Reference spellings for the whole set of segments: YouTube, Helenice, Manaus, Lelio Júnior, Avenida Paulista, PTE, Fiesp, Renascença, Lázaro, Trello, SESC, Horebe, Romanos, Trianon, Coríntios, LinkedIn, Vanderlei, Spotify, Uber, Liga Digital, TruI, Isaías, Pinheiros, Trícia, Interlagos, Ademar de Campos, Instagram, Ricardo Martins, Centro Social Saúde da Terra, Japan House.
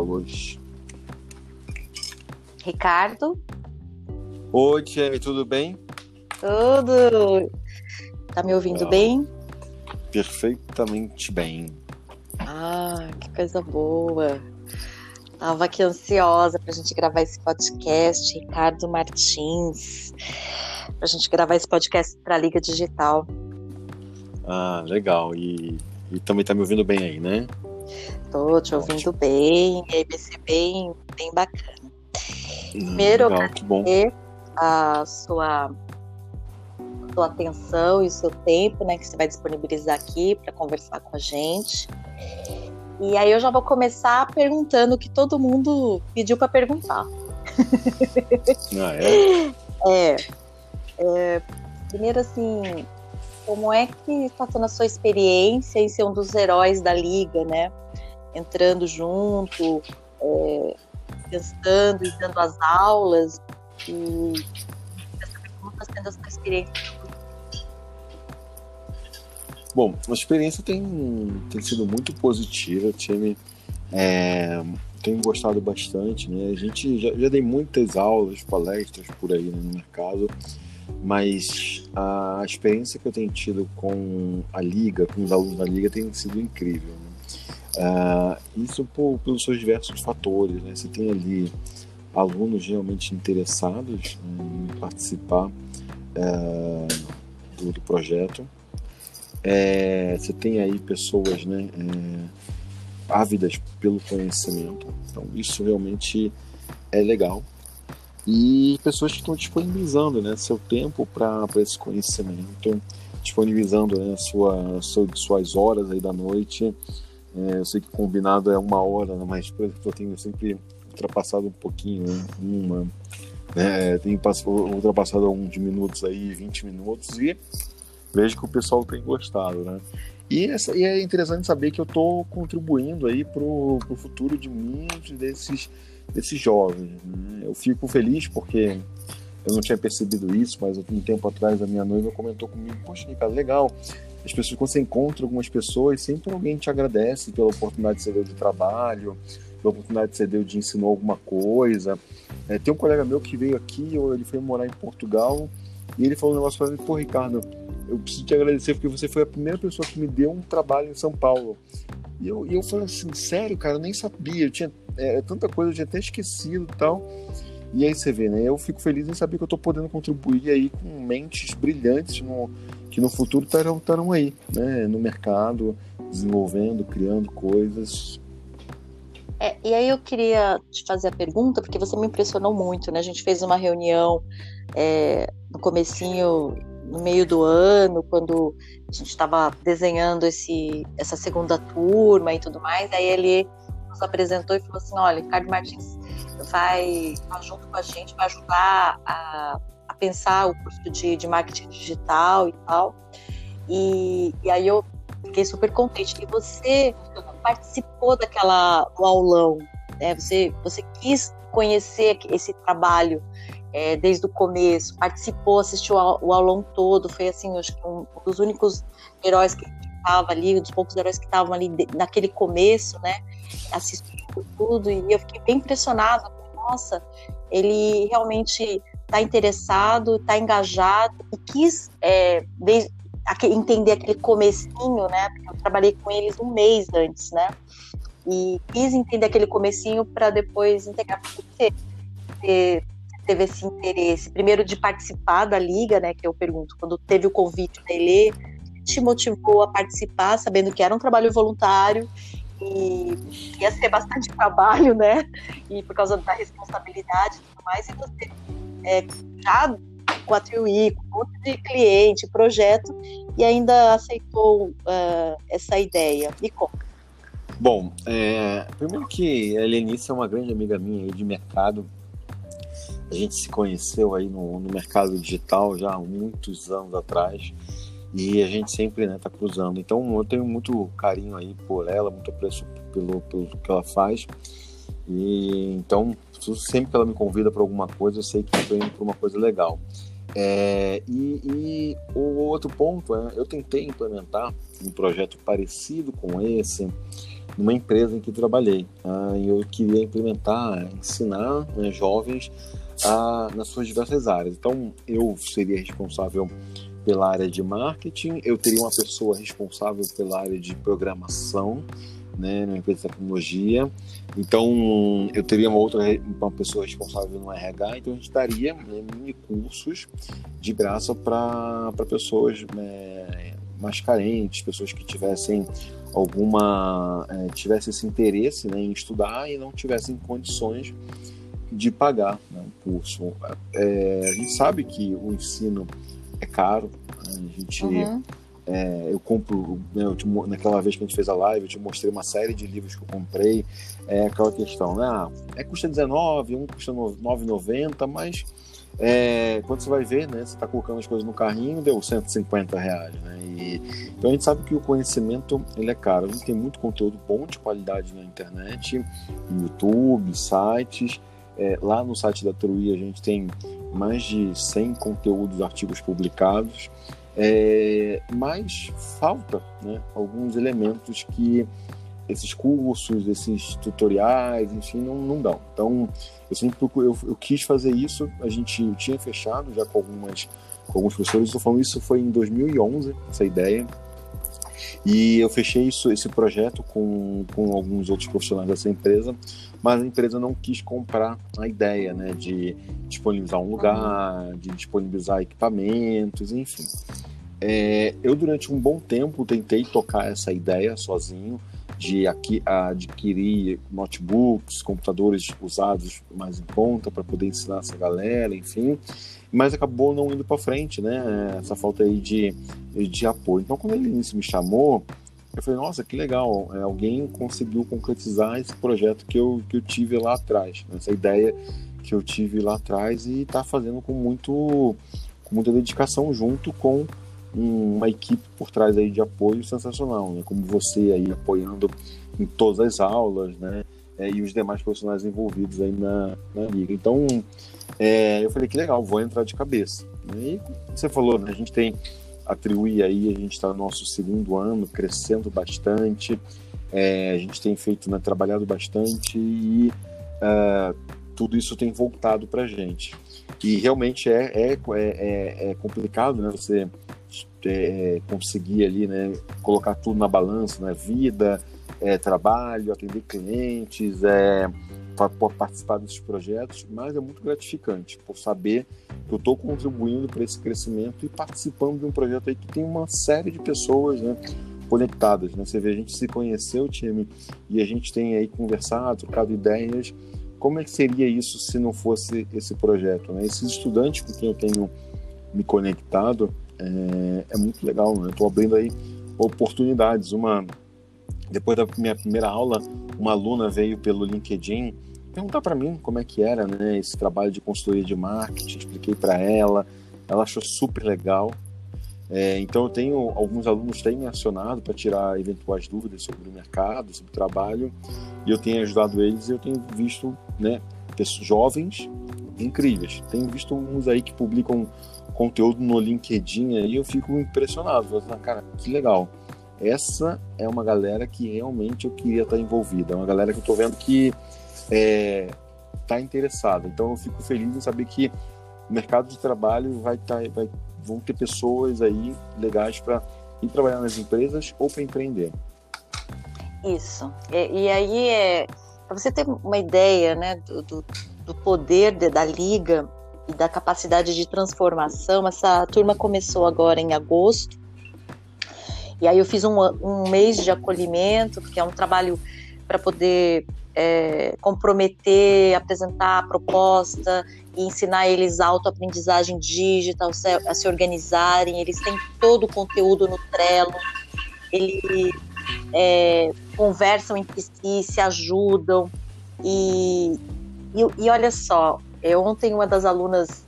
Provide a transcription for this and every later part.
valores. Ricardo? Oi, Tiene, tudo bem? Tudo! Tá me ouvindo bem? Perfeitamente bem. Ah, que coisa boa! Estava aqui ansiosa para a gente gravar esse podcast, Ricardo Martins, para a gente gravar esse podcast para a Liga Digital. Ah, legal. E também tá me ouvindo bem aí, né? Tô te ouvindo bem, e aí vai ser bem bacana. Primeiro, legal, eu quero agradecer a sua atenção e o seu tempo, né, que você vai disponibilizar aqui para conversar com a gente. E aí eu já vou começar perguntando o que todo mundo pediu para perguntar. Ah, é? Primeiro, assim, como é que está sendo a sua experiência em ser um dos heróis da Liga, né? Entrando junto, pensando e dando as aulas. E como está sendo a sua experiência? Bom, a experiência tem sido muito positiva, o time tem gostado bastante, né? A gente já dei muitas aulas, palestras por aí, né, no mercado, mas a experiência que eu tenho tido com a Liga, com os alunos da Liga, tem sido incrível, né? Isso pelos seus diversos fatores, né? Você tem ali alunos realmente interessados em participar do projeto. Você tem aí pessoas, né, ávidas pelo conhecimento, então isso realmente é legal, e pessoas que estão disponibilizando, né, seu tempo para esse conhecimento, disponibilizando, né, suas horas aí da noite. Eu sei que combinado é 1 hora, mas por exemplo, eu tenho sempre ultrapassado um pouquinho, né, tenho ultrapassado uns minutos aí, 20 minutos, e vejo que o pessoal tem gostado, né? E é interessante saber que eu estou contribuindo aí pro futuro de muitos desses jovens, né? Eu fico feliz porque eu não tinha percebido isso, mas um tempo atrás a minha noiva comentou comigo: poxa, Ricardo, legal, as pessoas, quando você encontra algumas pessoas, sempre alguém te agradece pela oportunidade que você deu de trabalho, pela oportunidade que você deu de ensinar alguma coisa. Tem um colega meu que veio aqui, ele foi morar em Portugal, e ele falou um negócio para mim: pô, Ricardo, eu preciso te agradecer porque você foi a primeira pessoa que me deu um trabalho em São Paulo. E eu falei assim: sério, cara, eu nem sabia, eu tinha tanta coisa, eu tinha até esquecido e tal. E aí você vê, né, eu fico feliz em saber que eu tô podendo contribuir aí com mentes brilhantes que no futuro estarão aí, né, no mercado, desenvolvendo, criando coisas. E aí eu queria te fazer a pergunta, porque você me impressionou muito, né? A gente fez uma reunião no meio do ano, quando a gente estava desenhando essa segunda turma e tudo mais. Aí ele nos apresentou e falou assim: olha, Ricardo Martins vai junto com a gente, vai ajudar a pensar o curso de marketing digital e tal. E aí eu fiquei super contente. E você participou do aulão, né? Você quis conhecer esse trabalho desde o começo, participou, assistiu o aulão todo, foi assim, acho que um dos únicos heróis que estava ali, um dos poucos heróis que estavam ali naquele começo, né, assistindo tudo, e eu fiquei bem impressionada, porque, nossa, ele realmente está interessado, está engajado, e quis entender aquele comecinho, né, porque eu trabalhei com eles um mês antes, né, e quis entender aquele comecinho para depois integrar, porque teve esse interesse, primeiro de participar da Liga, né, que eu pergunto, quando teve o convite da Helê, te motivou a participar, sabendo que era um trabalho voluntário e ia ser bastante trabalho, né, e por causa da responsabilidade e tudo mais, e você já com a TruI, com um monte de cliente, projeto, e ainda aceitou essa ideia. E como? Bom, primeiro que a Helenice é uma grande amiga minha aí de mercado. A gente se conheceu aí no mercado digital já há muitos anos atrás, e a gente sempre, né, tá cruzando. Então eu tenho muito carinho aí por ela, muito apreço pelo que ela faz, e então sempre que ela me convida para alguma coisa, eu sei que eu tô indo para uma coisa legal. E o outro ponto é, eu tentei implementar um projeto parecido com esse numa empresa em que trabalhei. Eu queria implementar, ensinar, né, jovens nas suas diversas áreas. Então, eu seria responsável pela área de marketing, eu teria uma pessoa responsável pela área de programação, né, numa empresa de tecnologia. Então, eu teria uma pessoa responsável no RH. Então, a gente daria, né, mini cursos de graça para pessoas, né, mais carentes, pessoas que tivessem esse interesse, né, em estudar e não tivessem condições de pagar, né, um curso. A gente sabe que o ensino é caro, a gente... Uhum. Eu compro, né, naquela vez que a gente fez a live, eu te mostrei uma série de livros que eu comprei, aquela questão, né? Custa R$19, um custa R$9,90, mas quando você vai ver, né, você está colocando as coisas no carrinho, deu R$150, né? Então a gente sabe que o conhecimento, ele é caro. A gente tem muito conteúdo bom de qualidade na internet, no YouTube, sites. Lá no site da TruI a gente tem mais de 100 conteúdos, artigos publicados. Mas falta, né, alguns elementos que esses cursos, esses tutoriais, enfim, não dão. Então, eu sempre eu quis fazer isso. A gente tinha fechado já com alguns professores. Estou falando isso foi em 2011, essa ideia. E eu fechei esse projeto com alguns outros profissionais dessa empresa, mas a empresa não quis comprar a ideia, né, de disponibilizar um lugar, de disponibilizar equipamentos, enfim. Eu, durante um bom tempo, tentei tocar essa ideia sozinho, de adquirir notebooks, computadores usados mais em conta para poder ensinar essa galera, enfim, mas acabou não indo para frente, né? Essa falta aí de apoio. Então, quando a Helenice me chamou, eu falei, nossa, que legal, alguém conseguiu concretizar esse projeto que eu tive lá atrás, né? Essa ideia que eu tive lá atrás e está fazendo com muita dedicação junto com uma equipe por trás aí de apoio sensacional, né? Como você aí apoiando em todas as aulas, né? E os demais profissionais envolvidos aí na liga. Então, eu falei que legal, vou entrar de cabeça. E você falou, né? A gente tem a TruI aí, a gente está no nosso segundo ano, crescendo bastante, a gente tem feito, né, trabalhado bastante e tudo isso tem voltado para a gente. E realmente é complicado, né? Você conseguir ali, né, colocar tudo na balança, né? Vida, trabalho, atender clientes, participar desses projetos, mas é muito gratificante por saber que eu estou contribuindo para esse crescimento e participando de um projeto aí que tem uma série de pessoas, né, conectadas, né? Você vê, a gente se conheceu, time, e a gente tem aí conversado, trocado ideias. Como é que seria isso se não fosse esse projeto, né? Esses estudantes com quem eu tenho me conectado, é muito legal, né? Eu estou abrindo aí oportunidades. Depois da minha primeira aula, uma aluna veio pelo LinkedIn perguntar para mim como é que era, né, esse trabalho de consultoria de marketing. Expliquei para ela, ela achou super legal. Então, eu tenho alguns alunos têm me acionado para tirar eventuais dúvidas sobre o mercado, sobre o trabalho, e eu tenho ajudado eles. E eu tenho visto, né, pessoas jovens incríveis. Tenho visto uns aí que publicam conteúdo no LinkedIn aí, eu fico impressionado. Cara, que legal. Essa é uma galera que realmente eu queria estar envolvida. É uma galera que eu estou vendo que está interessada. Então, eu fico feliz em saber que o mercado de trabalho vão ter pessoas aí legais para ir trabalhar nas empresas ou para empreender. Isso. E aí, para você ter uma ideia, né, do poder da liga e da capacidade de transformação, essa turma começou agora em agosto. E aí eu fiz um mês de acolhimento, porque é um trabalho para poder comprometer, apresentar a proposta e ensinar eles autoaprendizagem digital, a se organizarem. Eles têm todo o conteúdo no Trello, eles conversam entre si, se ajudam. E olha só, ontem uma das alunas,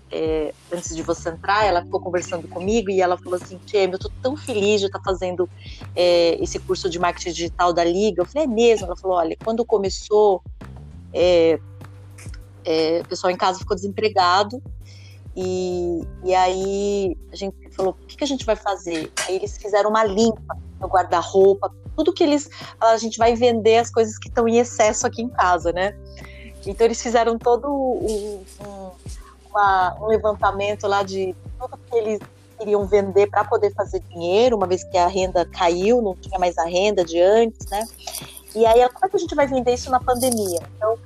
antes de você entrar, ela ficou conversando comigo e ela falou assim, eu estou tão feliz de estar fazendo esse curso de marketing digital da Liga. Eu falei, é mesmo? Ela falou, olha, quando começou, o pessoal em casa ficou desempregado E aí a gente falou, o que, que a gente vai fazer? Aí eles fizeram uma limpa no guarda-roupa, tudo que eles... A gente vai vender as coisas que estão em excesso aqui em casa, né? Então eles fizeram todo um levantamento lá de tudo que eles queriam vender para poder fazer dinheiro, uma vez que a renda caiu, não tinha mais a renda de antes, né? E aí, como é que a gente vai vender isso na pandemia? Então,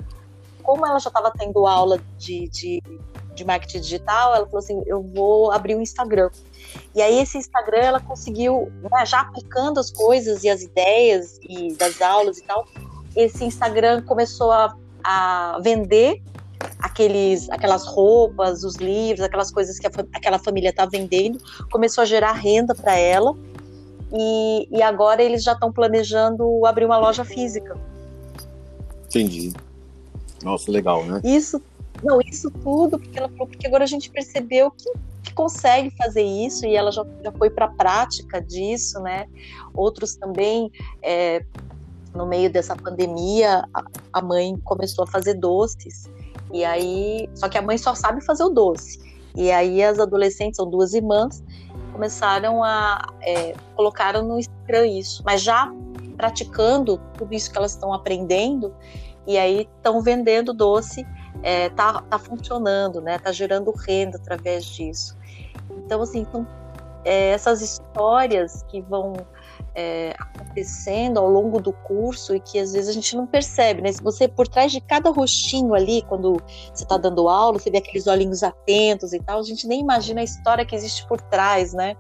como ela já estava tendo aula de marketing digital, ela falou assim, eu vou abrir um Instagram. E aí esse Instagram ela conseguiu, né, já aplicando as coisas e as ideias e das aulas e tal, esse Instagram começou a vender aquelas roupas, os livros, aquelas coisas que aquela família está vendendo, começou a gerar renda para ela. E agora eles já estão planejando abrir uma loja física. Entendi. Nossa, legal, né? Isso tudo, porque ela falou, porque agora a gente percebeu que consegue fazer isso, e ela já foi para a prática disso, né? Outros também, no meio dessa pandemia, a mãe começou a fazer doces, e aí, só que a mãe só sabe fazer o doce. E aí as adolescentes, são duas irmãs, começaram a colocaram no Instagram isso, mas já praticando tudo isso que elas estão aprendendo, e aí estão vendendo doce, tá funcionando, né? Tá gerando renda através disso. Então, assim, essas histórias que vão acontecendo ao longo do curso e que às vezes a gente não percebe, né? Se você, por trás de cada rostinho ali, quando você está dando aula, você vê aqueles olhinhos atentos e tal, a gente nem imagina a história que existe por trás, né?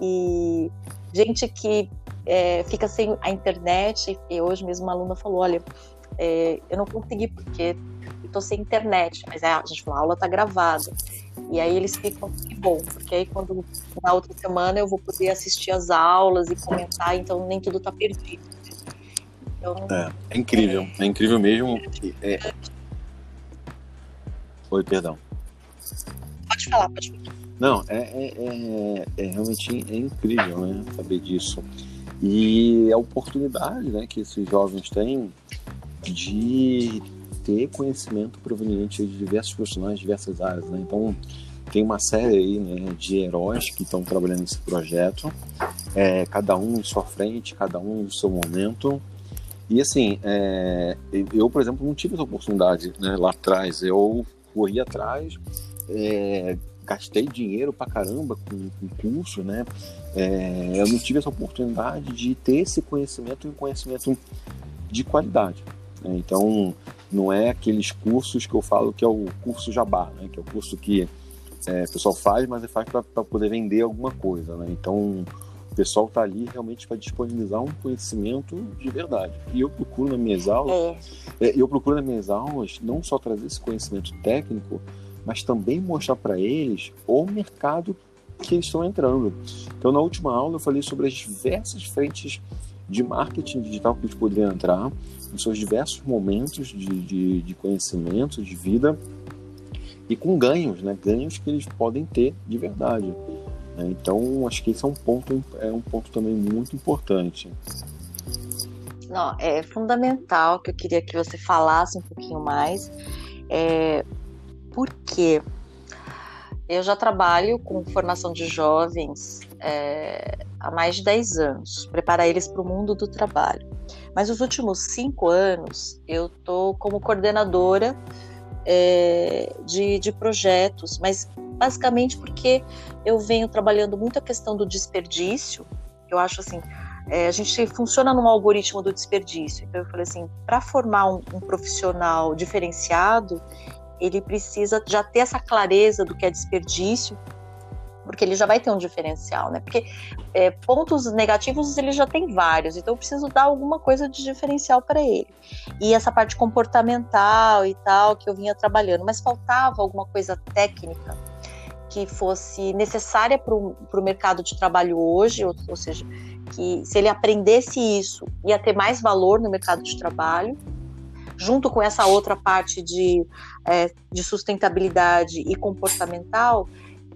E gente que fica sem a internet, e hoje mesmo uma aluna falou, olha, eu não consegui porque eu tô sem internet, mas a gente falou, a aula tá gravada. E aí eles ficam, que bom, porque aí quando na outra semana eu vou poder assistir as aulas e comentar, então nem tudo tá perdido. Então, é incrível, é incrível mesmo. Oi, perdão. Pode falar. Não, realmente é incrível, né, saber disso. E a oportunidade, né, que esses jovens têm de ter conhecimento proveniente de diversos profissionais de diversas áreas, né? Então, tem uma série aí, né, de heróis que estão trabalhando nesse projeto, cada um em sua frente, cada um no seu momento. E assim, eu, por exemplo, não tive essa oportunidade, né, lá atrás. Eu corri atrás, gastei dinheiro pra caramba com curso, né? Eu não tive essa oportunidade de ter esse conhecimento, e um conhecimento de qualidade, né? Então, não é aqueles cursos que eu falo que é o curso jabá, né? Que é o curso que o pessoal faz, mas ele faz para poder vender alguma coisa, né? Então, o pessoal está ali realmente para disponibilizar um conhecimento de verdade. E eu procuro nas minhas aulas, não só trazer esse conhecimento técnico, mas também mostrar para eles o mercado que eles estão entrando. Então, na última aula, eu falei sobre as diversas frentes de marketing digital que eles poderiam entrar, nos seus diversos momentos de conhecimento, de vida, e com ganhos, né? Ganhos que eles podem ter de verdade, né? Então, acho que esse é um ponto também muito importante. Não, é fundamental, que eu queria que você falasse um pouquinho mais, porque eu já trabalho com formação de jovens há mais de 10 anos, preparar eles para o mundo do trabalho. Mas os últimos 5 anos eu estou como coordenadora de projetos, mas basicamente porque eu venho trabalhando muito a questão do desperdício. Eu acho assim, a gente funciona num algoritmo do desperdício. Então eu falei assim, para formar um profissional diferenciado, ele precisa já ter essa clareza do que é desperdício, porque ele já vai ter um diferencial, né? Porque pontos negativos ele já tem vários, então eu preciso dar alguma coisa de diferencial para ele. E essa parte comportamental e tal, que eu vinha trabalhando, mas faltava alguma coisa técnica que fosse necessária para o mercado de trabalho hoje, ou seja, que se ele aprendesse isso, ia ter mais valor no mercado de trabalho, junto com essa outra parte de sustentabilidade e comportamental,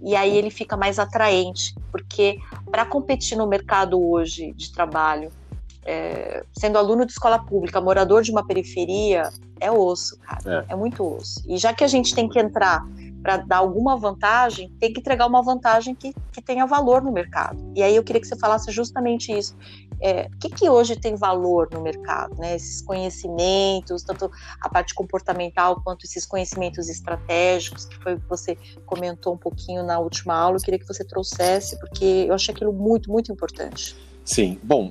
e aí ele fica mais atraente, porque para competir no mercado hoje de trabalho sendo aluno de escola pública, morador de uma periferia, é osso, cara. É muito osso. E já que a gente tem que entrar para dar alguma vantagem, tem que entregar uma vantagem que tenha valor no mercado. E aí eu queria que você falasse justamente isso. O que hoje tem valor no mercado, né? Esses conhecimentos, tanto a parte comportamental quanto esses conhecimentos estratégicos, que foi o que você comentou um pouquinho na última aula. Eu queria que você trouxesse, porque eu achei aquilo muito, muito importante. Sim. Bom,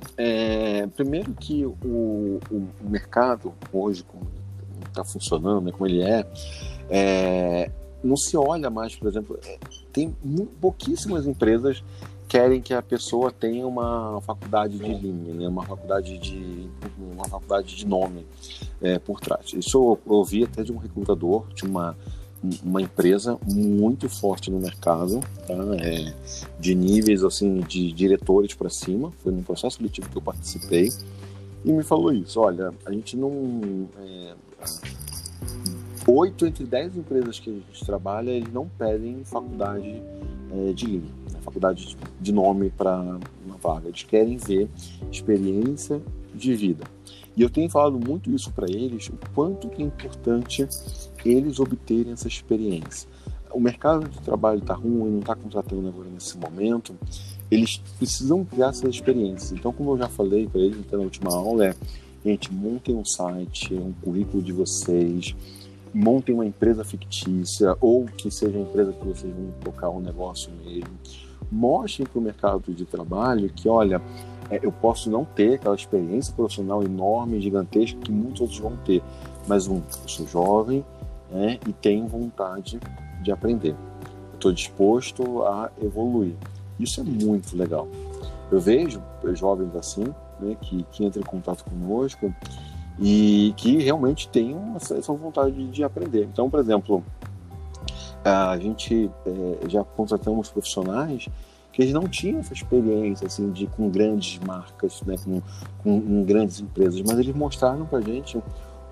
primeiro que o mercado hoje, como está funcionando, né, como ele é... Não se olha mais, por exemplo, tem pouquíssimas empresas que querem que a pessoa tenha uma faculdade de linha, né? uma faculdade de nome por trás. Isso eu ouvi até de um recrutador, de uma empresa muito forte no mercado, tá? De níveis assim, de diretores para cima, foi num processo seletivo que eu participei, e me falou isso: olha, a gente não... 8 entre 10 empresas que a gente trabalha, eles não pedem faculdade de linha, né? Faculdade de nome para uma vaga. Eles querem ver experiência de vida. E eu tenho falado muito isso para eles, o quanto que é importante eles obterem essa experiência. O mercado de trabalho está ruim, não está contratando agora nesse momento. Eles precisam criar essa experiência. Então, como eu já falei para eles na última aula, gente, montem um site, um currículo de vocês, montem uma empresa fictícia, ou que seja a empresa que vocês vão tocar um negócio mesmo. Mostrem para o mercado de trabalho que, olha, eu posso não ter aquela experiência profissional enorme, gigantesca, que muitos outros vão ter, mas eu sou jovem, né, e tenho vontade de aprender. Eu estou disposto a evoluir. Isso é muito legal. Eu vejo jovens assim, né, que entram em contato conosco, e que realmente tem essa vontade de aprender. Então, por exemplo, a gente já contratamos profissionais que eles não tinham essa experiência assim, com grandes marcas, né, com grandes empresas, mas eles mostraram para a gente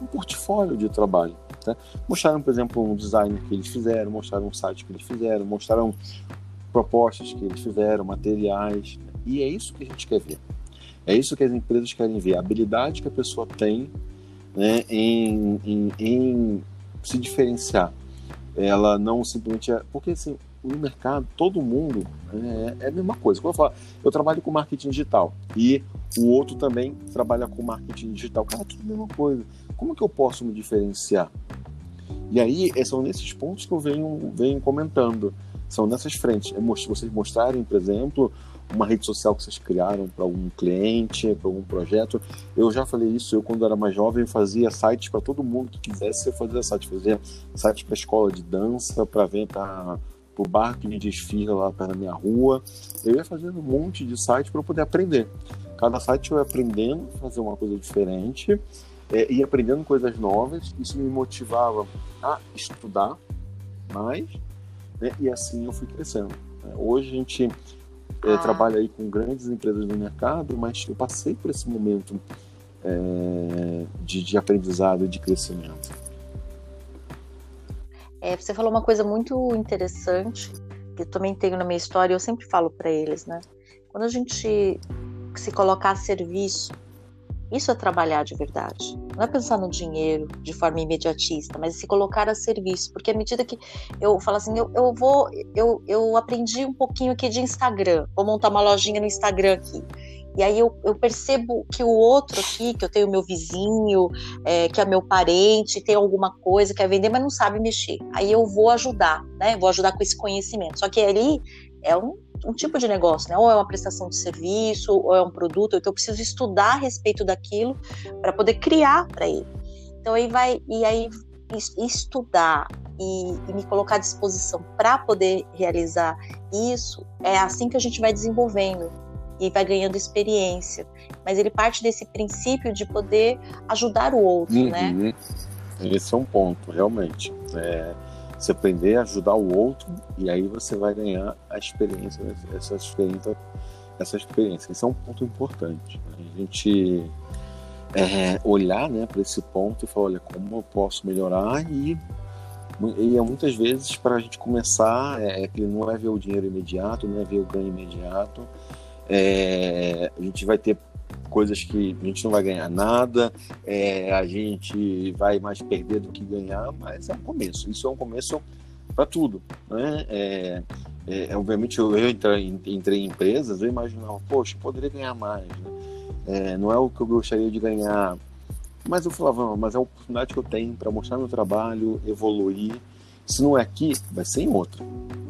um portfólio de trabalho, tá? Mostraram, por exemplo, um design que eles fizeram, mostraram um site que eles fizeram, mostraram propostas que eles fizeram, materiais, e é isso que a gente quer ver. É isso que as empresas querem ver, a habilidade que a pessoa tem, né, em se diferenciar. Ela não simplesmente... Porque assim, no mercado, todo mundo é a mesma coisa. Quando eu falo, eu trabalho com marketing digital e o outro também trabalha com marketing digital. Cara, é tudo a mesma coisa. Como que eu posso me diferenciar? E aí, são nesses pontos que eu venho comentando. São nessas frentes. Vocês mostrarem, por exemplo... uma rede social que vocês criaram para algum cliente, para algum projeto. Eu já falei isso, eu quando era mais jovem fazia sites para todo mundo que quisesse, eu fazia sites para escola de dança, para venda, para o bar que me desfila lá perto da minha rua. Eu ia fazendo um monte de sites para eu poder aprender. Cada site eu ia aprendendo a fazer uma coisa diferente, ia aprendendo coisas novas, isso me motivava a estudar mais, né? E assim eu fui crescendo. Hoje a gente... trabalho aí com grandes empresas no mercado, mas eu passei por esse momento de aprendizado e de crescimento. Você falou uma coisa muito interessante, que eu também tenho na minha história, eu sempre falo para eles, né? Quando a gente se colocar a serviço, isso é trabalhar de verdade. Não é pensar no dinheiro de forma imediatista, mas se colocar a serviço, porque à medida que eu falo assim, eu aprendi um pouquinho aqui de Instagram, vou montar uma lojinha no Instagram aqui, e aí eu percebo que o outro aqui, que eu tenho meu vizinho, que é meu parente, tem alguma coisa, quer vender, mas não sabe mexer, aí eu vou ajudar, né, vou ajudar com esse conhecimento, só que ali é um tipo de negócio, né? Ou é uma prestação de serviço, ou é um produto, então eu preciso estudar a respeito daquilo para poder criar para ele. Então aí vai estudar e me colocar à disposição para poder realizar isso, é assim que a gente vai desenvolvendo e vai ganhando experiência. Mas ele parte desse princípio de poder ajudar o outro, né? Esse é um ponto, realmente. Você aprender a ajudar o outro e aí você vai ganhar a experiência, essa experiência. Esse é um ponto importante. Né? A gente olhar, né, para esse ponto e falar, olha, como eu posso melhorar? E muitas vezes para a gente começar, que não é ver o dinheiro imediato, não é ver o ganho imediato, a gente vai ter coisas que a gente não vai ganhar nada, a gente vai mais perder do que ganhar, mas é um começo. Isso é um começo para tudo, né? Obviamente, eu entrei em empresas, eu imaginava, poxa, poderia ganhar mais, né? Não é o que eu gostaria de ganhar, mas eu falava, não, mas é a oportunidade que eu tenho para mostrar meu trabalho, evoluir. Se não é aqui, vai ser em outro,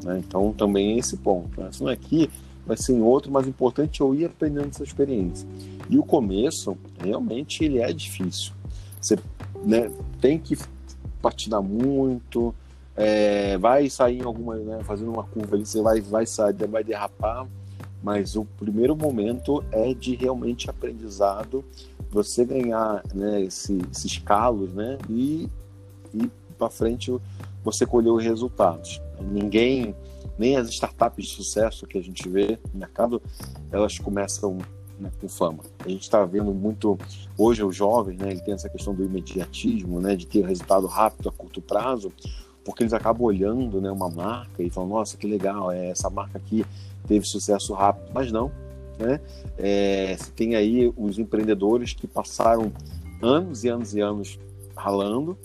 né? Então, também é esse ponto, né? Se não é aqui, vai ser em outro, mas o importante é eu ir aprendendo essa experiência. E o começo, realmente, ele é difícil. Você, né, tem que patinar muito, vai sair em alguma, né, fazendo uma curva ali, você vai sair, vai derrapar, mas o primeiro momento é de realmente aprendizado, você ganhar, né, esses calos, né, e para frente você colher os resultados. Ninguém, nem as startups de sucesso que a gente vê no mercado, elas começam, né, com fama. A gente está vendo muito, hoje os jovens, né, ele tem essa questão do imediatismo, né, de ter resultado rápido a curto prazo, porque eles acabam olhando, né, uma marca e falam, nossa, que legal, essa marca aqui teve sucesso rápido, mas não, né? Você tem aí os empreendedores que passaram anos e anos e anos ralando,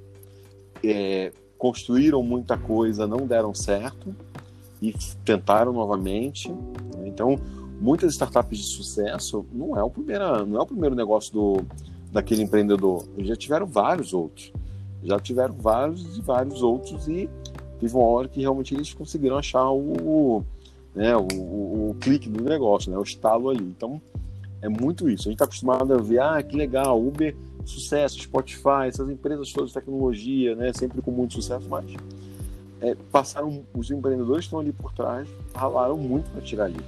construíram muita coisa, não deram certo e tentaram novamente. Então, muitas startups de sucesso não é o primeiro negócio daquele empreendedor. Eles já tiveram vários outros. E teve uma hora que realmente eles conseguiram achar o clique do negócio, né, o estalo ali. Então, é muito isso. A gente está acostumado a ver, que legal, Uber, sucesso, Spotify, essas empresas todas de tecnologia, né, sempre com muito sucesso, mas passaram, os empreendedores que estão ali por trás, ralaram muito para tirar ali.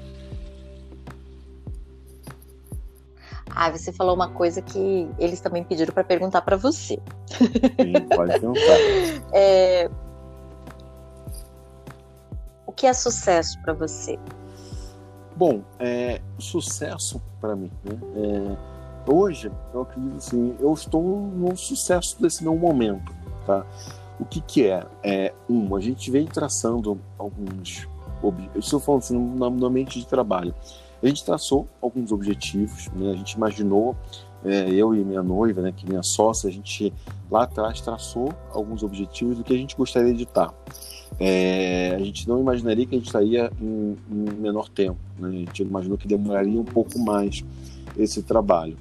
Você falou uma coisa que eles também pediram para perguntar para você. Sim, pode perguntar. O que é sucesso para você? Bom, sucesso para mim, né? Hoje, eu acredito assim, eu estou no sucesso desse meu momento, tá? O que é? A gente vem traçando alguns... Eu estou falando assim, no ambiente de trabalho. A gente traçou alguns objetivos, né? A gente imaginou, eu e minha noiva, né, que é minha sócia, a gente lá atrás traçou alguns objetivos do que a gente gostaria de estar. A gente não imaginaria que a gente estaria em menor tempo, né? A gente imaginou que demoraria um pouco mais esse trabalho.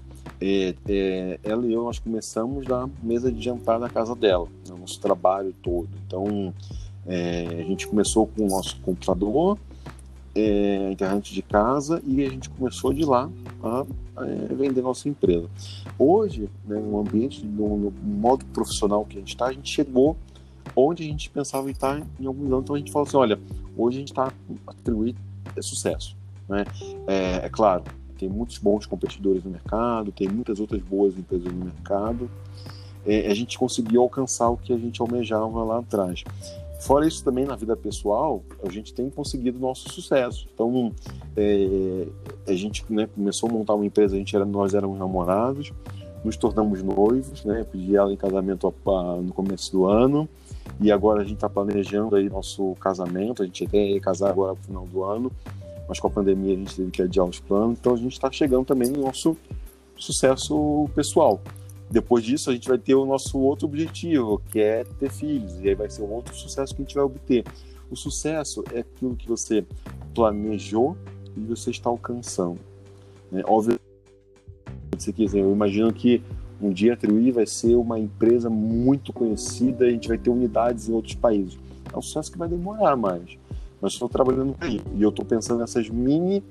Ela e eu, nós começamos da mesa de jantar da casa dela, né, o nosso trabalho todo. Então, a gente começou com o nosso computador, internet de casa, e a gente começou de lá a vender nossa empresa. Hoje, né, no ambiente, no modo profissional que a gente está, a gente chegou onde a gente pensava estar em alguns anos. Então a gente fala assim, olha, hoje a gente está atribuindo sucesso, né? É claro, tem muitos bons competidores no mercado, tem muitas outras boas empresas no mercado. A gente conseguiu alcançar o que a gente almejava lá atrás. Fora isso, também na vida pessoal, a gente tem conseguido nosso sucesso. Então, a gente, né, começou a montar uma empresa, nós éramos namorados, nos tornamos noivos, né, pedi ela em casamento no começo do ano, e agora a gente está planejando aí nosso casamento. A gente até casar agora no final do ano, mas com a pandemia a gente teve que adiar os planos. Então, a gente está chegando também no nosso sucesso pessoal. Depois disso, a gente vai ter o nosso outro objetivo, que é ter filhos, e aí vai ser um outro sucesso que a gente vai obter. O sucesso é aquilo que você planejou e você está alcançando, né? Óbvio, se quiser, eu imagino que um dia a TruI vai ser uma empresa muito conhecida, a gente vai ter unidades em outros países. É um sucesso que vai demorar mais, mas estou trabalhando para isso, e eu estou pensando nessas mini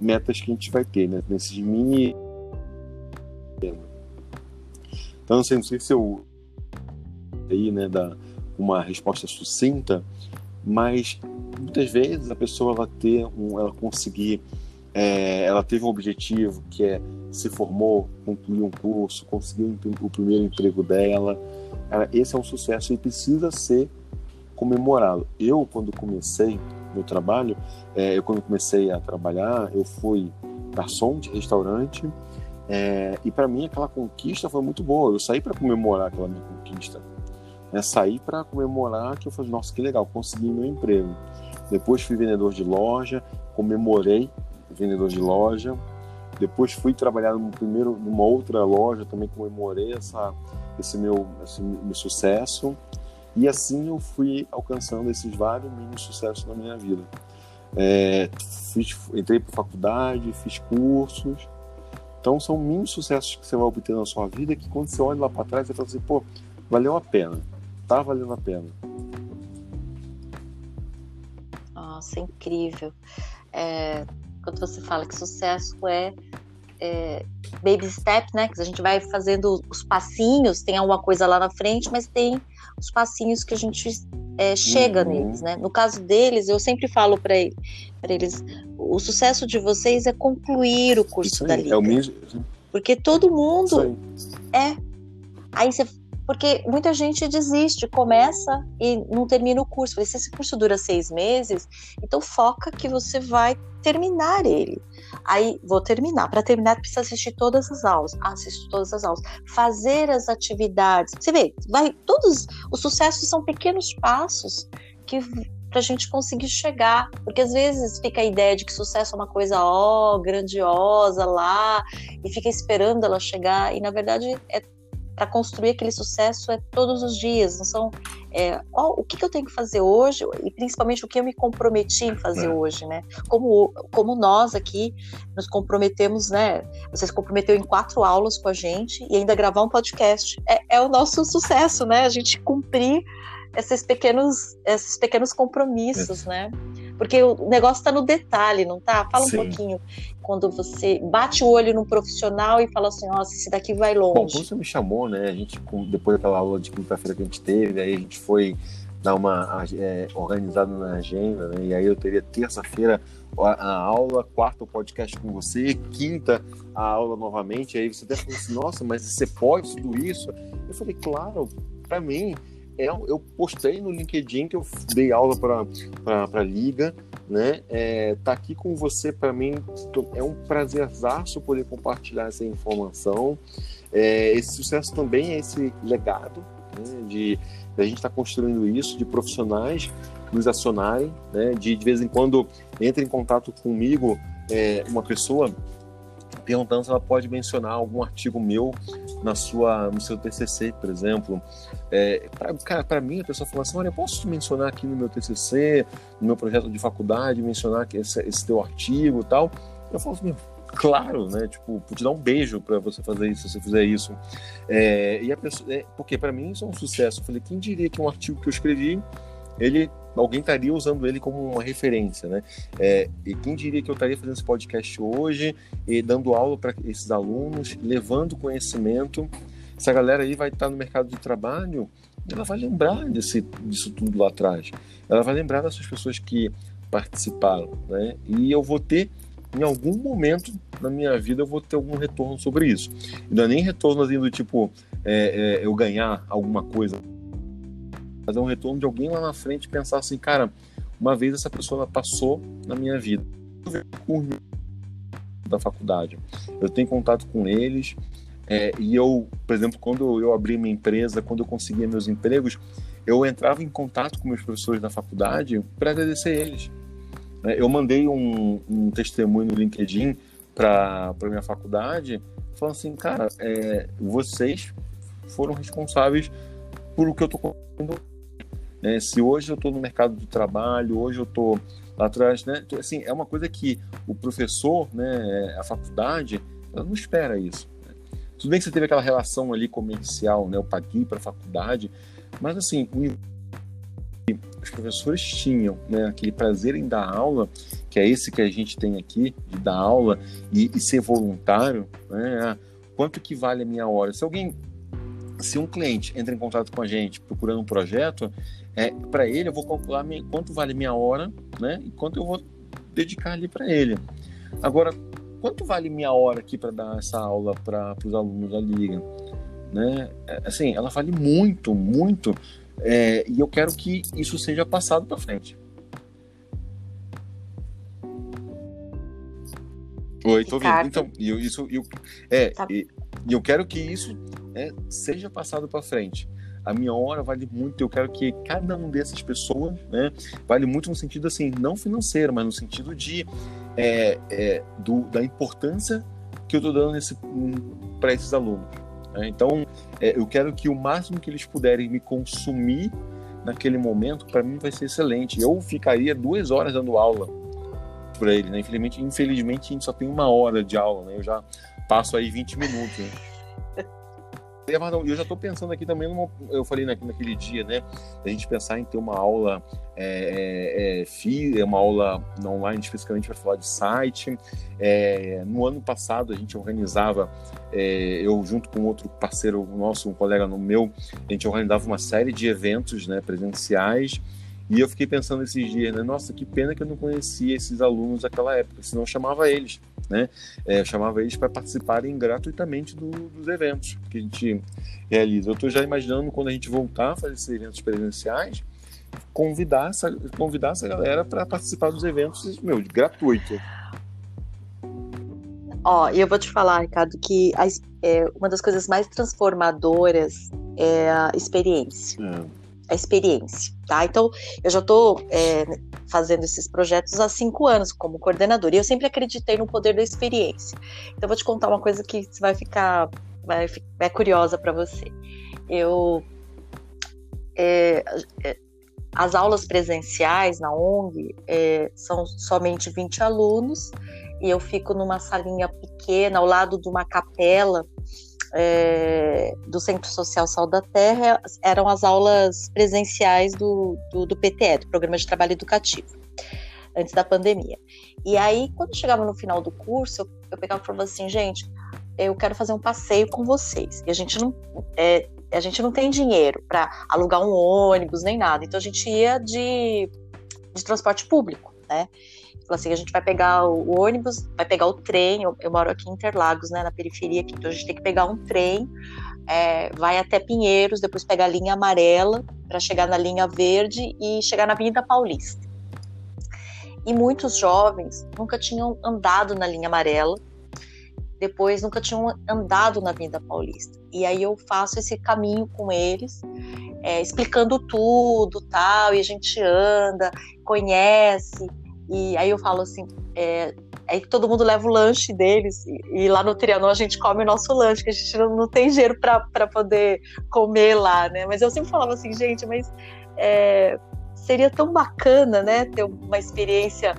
metas que a gente vai ter, né? Nesses mini... Então, assim, não sei se eu aí, né, dar uma resposta sucinta, mas muitas vezes a pessoa ela teve um objetivo, que se formou, concluiu um curso, conseguiu o primeiro emprego dela. Esse é um sucesso e precisa ser comemorado. Eu, quando comecei meu trabalho, eu fui garçom de restaurante. E para mim aquela conquista foi muito boa. Eu saí para comemorar aquela minha conquista, saí para comemorar, que eu falei, nossa, que legal, consegui meu emprego. Depois fui vendedor de loja, comemorei vendedor de loja, Depois fui trabalhar numa outra loja também, comemorei esse meu sucesso. E assim eu fui alcançando esses vários mini sucessos na minha vida. Entrei para faculdade, fiz cursos. Então são mini sucessos que você vai obter na sua vida, que quando você olha lá para trás, você fala assim, pô, valeu a pena, tá valendo a pena. Nossa, incrível. Quando você fala que sucesso é baby step, né? Que a gente vai fazendo os passinhos, tem alguma coisa lá na frente, mas tem os passinhos que a gente chega neles, né? No caso deles, eu sempre falo para eles, o sucesso de vocês é concluir o curso da Liga. Porque todo mundo Aí você... Porque muita gente desiste, começa e não termina o curso. Se esse curso dura 6 meses, então foca que você vai terminar ele. Aí, vou terminar. Para terminar, precisa assistir todas as aulas. Assisto todas as aulas. Fazer as atividades. Você vê, todos os sucessos são pequenos passos para a gente conseguir chegar. Porque às vezes fica a ideia de que sucesso é uma coisa grandiosa lá, e fica esperando ela chegar. E na verdade para construir aquele sucesso é todos os dias, não são o que eu tenho que fazer hoje e principalmente o que eu me comprometi em fazer hoje, né? Como nós aqui nos comprometemos, né? Você se comprometeu em 4 aulas com a gente e ainda gravar um podcast. É o nosso sucesso, né? A gente cumprir esses pequenos compromissos, né? Porque o negócio está no detalhe, não tá? Fala um pouquinho. Quando você bate o olho num profissional e fala assim, nossa, esse daqui vai longe. Bom, quando você me chamou, né? A gente, depois daquela aula de quinta-feira que a gente teve, aí a gente foi dar uma organizada na agenda, né? E aí eu teria terça-feira a aula, quarta o podcast com você, quinta a aula novamente. Aí você até falou assim, nossa, mas você pode tudo isso? Eu falei, claro, para mim... Eu postei no LinkedIn que eu dei aula para a Liga, né? Tá aqui com você, para mim, é um prazerzaço poder compartilhar essa informação. Esse sucesso também é esse legado, né? De a gente estar construindo isso, de profissionais nos acionarem, né? De vez em quando entra em contato comigo uma pessoa perguntando se ela pode mencionar algum artigo meu no seu TCC, por exemplo. Para mim, a pessoa fala assim, olha, posso mencionar aqui no meu TCC, no meu projeto de faculdade, mencionar esse teu artigo e tal? Eu falo assim, claro, né? Tipo, vou te dar um beijo para você fazer isso, se você fizer isso. Porque para mim isso é um sucesso. Eu falei, quem diria que um artigo que eu escrevi, alguém estaria usando ele como uma referência, né? E quem diria que eu estaria fazendo esse podcast hoje e dando aula para esses alunos, levando conhecimento. Essa galera aí vai estar no mercado de trabalho, ela vai lembrar disso tudo lá atrás. Ela vai lembrar dessas pessoas que participaram, né? E eu vou ter, em algum momento na minha vida, eu vou ter algum retorno sobre isso. E não é nem retorno assim do tipo, eu ganhar alguma coisa, mas é um retorno de alguém lá na frente pensar assim, cara, uma vez essa pessoa passou na minha vida, da faculdade, eu tenho contato com eles, e eu, por exemplo, quando eu abri minha empresa, quando eu conseguia meus empregos, eu entrava em contato com meus professores da faculdade para agradecer eles. Eu mandei um testemunho no LinkedIn para minha faculdade, falando assim, cara, vocês foram responsáveis por o que eu estou contando. Se hoje eu estou no mercado do trabalho, hoje eu estou lá atrás, né? Então, assim, é uma coisa que o professor, né, a faculdade, ela não espera isso. Tudo bem que você teve aquela relação ali comercial, né? Eu paguei para a faculdade, mas assim, os professores tinham, né, aquele prazer em dar aula, que é esse que a gente tem aqui, de dar aula e ser voluntário, né? Quanto que vale a minha hora? Se um cliente entra em contato com a gente procurando um projeto, para ele eu vou calcular quanto vale minha hora, né, e quanto eu vou dedicar ali para ele. Agora, quanto vale minha hora aqui para dar essa aula para os alunos da Liga? Né? Assim, ela vale muito, muito, e eu quero que isso seja passado para frente. Oi, tô ouvindo. Então, eu quero que isso seja passado para frente. A minha hora vale muito, eu quero que cada um dessas pessoas, né, vale muito no sentido assim, não financeiro, mas no sentido da importância que eu estou dando para esses alunos. Então, eu quero que o máximo que eles puderem me consumir naquele momento, para mim vai ser excelente. Eu ficaria 2 horas dando aula para ele, né? Infelizmente, a gente só tem 1 hora de aula, né? Eu já passo aí 20 minutos, né? Eu já estou pensando aqui também, eu falei naquele dia, né? A gente pensar em ter uma aula uma aula online especificamente para falar de site. No ano passado a gente organizava, eu junto com outro parceiro nosso, um colega meu, a gente organizava uma série de eventos, né, presenciais. E eu fiquei pensando esses dias, né? Nossa, que pena que eu não conhecia esses alunos daquela época, senão eu chamava eles, né? Eu chamava eles para participarem gratuitamente dos eventos que a gente realiza. Eu estou já imaginando, quando a gente voltar a fazer esses eventos presenciais, convidar essa galera para participar dos eventos, gratuito. Ó, eu vou te falar, Ricardo, que uma das coisas mais transformadoras é a experiência. A experiência, tá? Então, eu já estou fazendo esses projetos há 5 anos como coordenadora, e eu sempre acreditei no poder da experiência. Então, eu vou te contar uma coisa que você vai ficar curiosa para você. As aulas presenciais na ONG são somente 20 alunos, e eu fico numa salinha pequena, ao lado de uma capela, do Centro Social Saúde da Terra. Eram as aulas presenciais do PTE, do Programa de Trabalho Educativo, antes da pandemia. E aí, quando chegava no final do curso, eu pegava e falava assim: gente, eu quero fazer um passeio com vocês. E a gente não tem dinheiro para alugar um ônibus nem nada, então a gente ia de transporte público, né? Falou assim: a gente vai pegar o ônibus, vai pegar o trem. Eu moro aqui em Interlagos, né, na periferia aqui, então a gente tem que pegar um trem, vai até Pinheiros, depois pegar a linha amarela para chegar na linha verde e chegar na Avenida Paulista. E muitos jovens nunca tinham andado na linha amarela, depois nunca tinham andado na Avenida Paulista. E aí eu faço esse caminho com eles, explicando tudo, tal, e a gente anda, conhece. E aí eu falo assim, aí todo mundo leva o lanche deles, e lá no Trianon a gente come o nosso lanche, que a gente não tem dinheiro para poder comer lá, né? Mas eu sempre falava assim: gente, mas seria tão bacana, né, ter uma experiência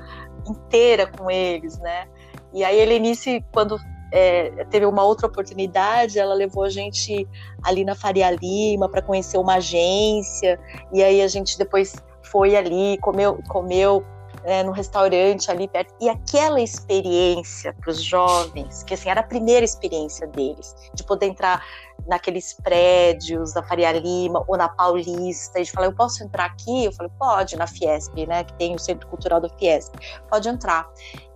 inteira com eles, né? E aí a Helenice, quando teve uma outra oportunidade, ela levou a gente ali na Faria Lima para conhecer uma agência, e aí a gente depois foi ali, comeu num restaurante ali perto. E aquela experiência para os jovens, que assim, era a primeira experiência deles, de poder entrar naqueles prédios da Faria Lima ou na Paulista, e de falar: eu posso entrar aqui? Eu falei: pode, na Fiesp, né, que tem o Centro Cultural da Fiesp, pode entrar.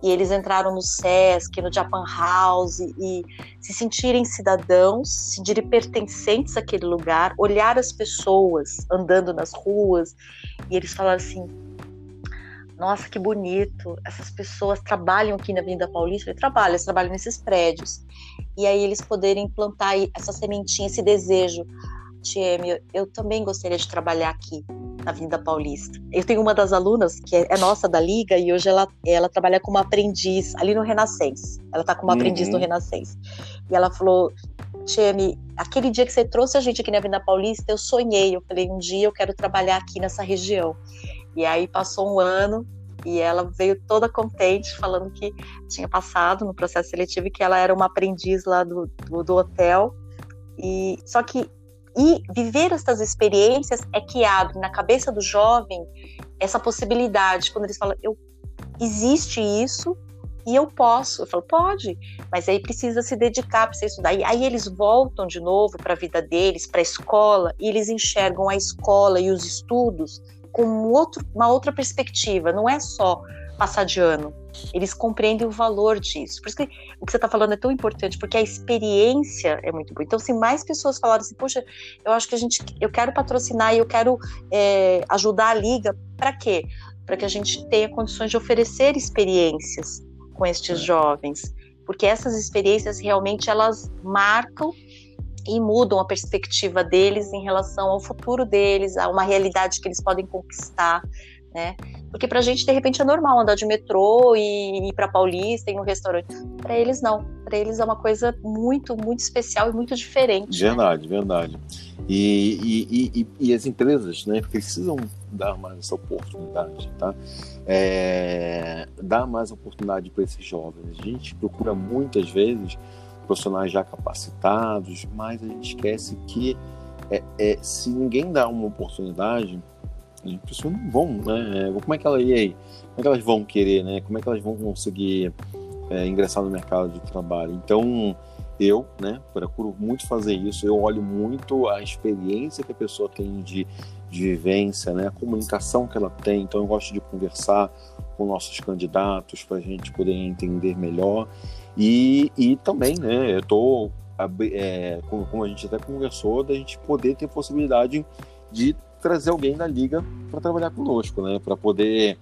E eles entraram no SESC, no Japan House, e se sentirem cidadãos, se sentirem pertencentes àquele lugar, olhar as pessoas andando nas ruas, e eles falaram assim: nossa, que bonito, essas pessoas trabalham aqui na Avenida Paulista. Eles trabalham nesses prédios. E aí eles poderem plantar essa sementinha, esse desejo. Tieme, eu também gostaria de trabalhar aqui na Avenida Paulista. Eu tenho uma das alunas, que é nossa da Liga, e hoje ela trabalha como aprendiz ali no Renascença. Ela está como aprendiz no Renascença. E ela falou: Tieme, aquele dia que você trouxe a gente aqui na Avenida Paulista, eu sonhei. Eu falei: um dia eu quero trabalhar aqui nessa região. E aí passou um ano, e ela veio toda contente, falando que tinha passado no processo seletivo e que ela era uma aprendiz lá do hotel. E viver essas experiências é que abre na cabeça do jovem essa possibilidade. Quando eles falam: existe isso e eu posso. Eu falo: pode, mas aí precisa se dedicar, precisa estudar. E aí eles voltam de novo para a vida deles, para a escola, e eles enxergam a escola e os estudos com uma outra perspectiva. Não é só passar de ano, eles compreendem o valor disso. Por isso que o que você está falando é tão importante, porque a experiência é muito boa. Então, se mais pessoas falarem assim: poxa, eu acho que eu quero patrocinar e eu quero ajudar a Liga, para quê? Para que a gente tenha condições de oferecer experiências com estes jovens, porque essas experiências realmente elas marcam e mudam a perspectiva deles em relação ao futuro deles, a uma realidade que eles podem conquistar, né? Porque pra gente, de repente, é normal andar de metrå e ir pra Paulista e ir num restaurante. Pra eles, não. para eles é uma coisa muito, muito especial e muito diferente. Verdade, né? Verdade. E as empresas, né, precisam dar mais essa oportunidade, tá? Dar mais oportunidade para esses jovens. A gente procura muitas vezes profissionais já capacitados, mas a gente esquece que se ninguém dá uma oportunidade, as pessoas não vão, né? Como é que elas vão querer, né? Como é que elas vão conseguir ingressar no mercado de trabalho? Então, eu, né, procuro muito fazer isso, eu olho muito a experiência que a pessoa tem de vivência, né, a comunicação que ela tem. Então, eu gosto de conversar com nossos candidatos para a gente poder entender melhor. E também, né, eu estou, como a gente até conversou, da gente poder ter possibilidade de trazer alguém da Liga para trabalhar conosco, né, para poder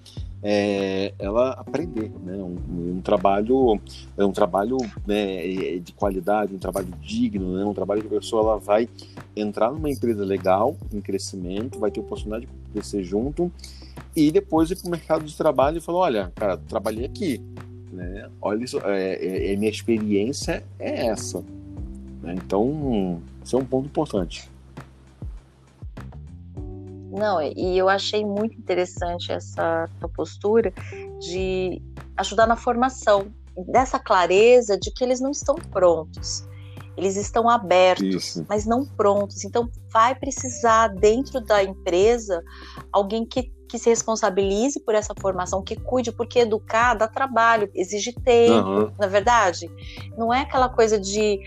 ela aprender, né, um trabalho, né, de qualidade, um trabalho digno, né, um trabalho que a pessoa ela vai entrar numa empresa legal, em crescimento, vai ter oportunidade de crescer junto e depois ir para o mercado de trabalho e falar, olha, cara, trabalhei aqui, né, olha isso, minha experiência é essa, né? Então, isso é um ponto importante. Não, e eu achei muito interessante essa tua postura de ajudar na formação, dessa clareza de que eles não estão prontos, eles estão abertos, isso, mas não prontos. Então, vai precisar dentro da empresa alguém que se responsabilize por essa formação, que cuide, porque educar dá trabalho, exige tempo, uhum, na verdade. Não é aquela coisa de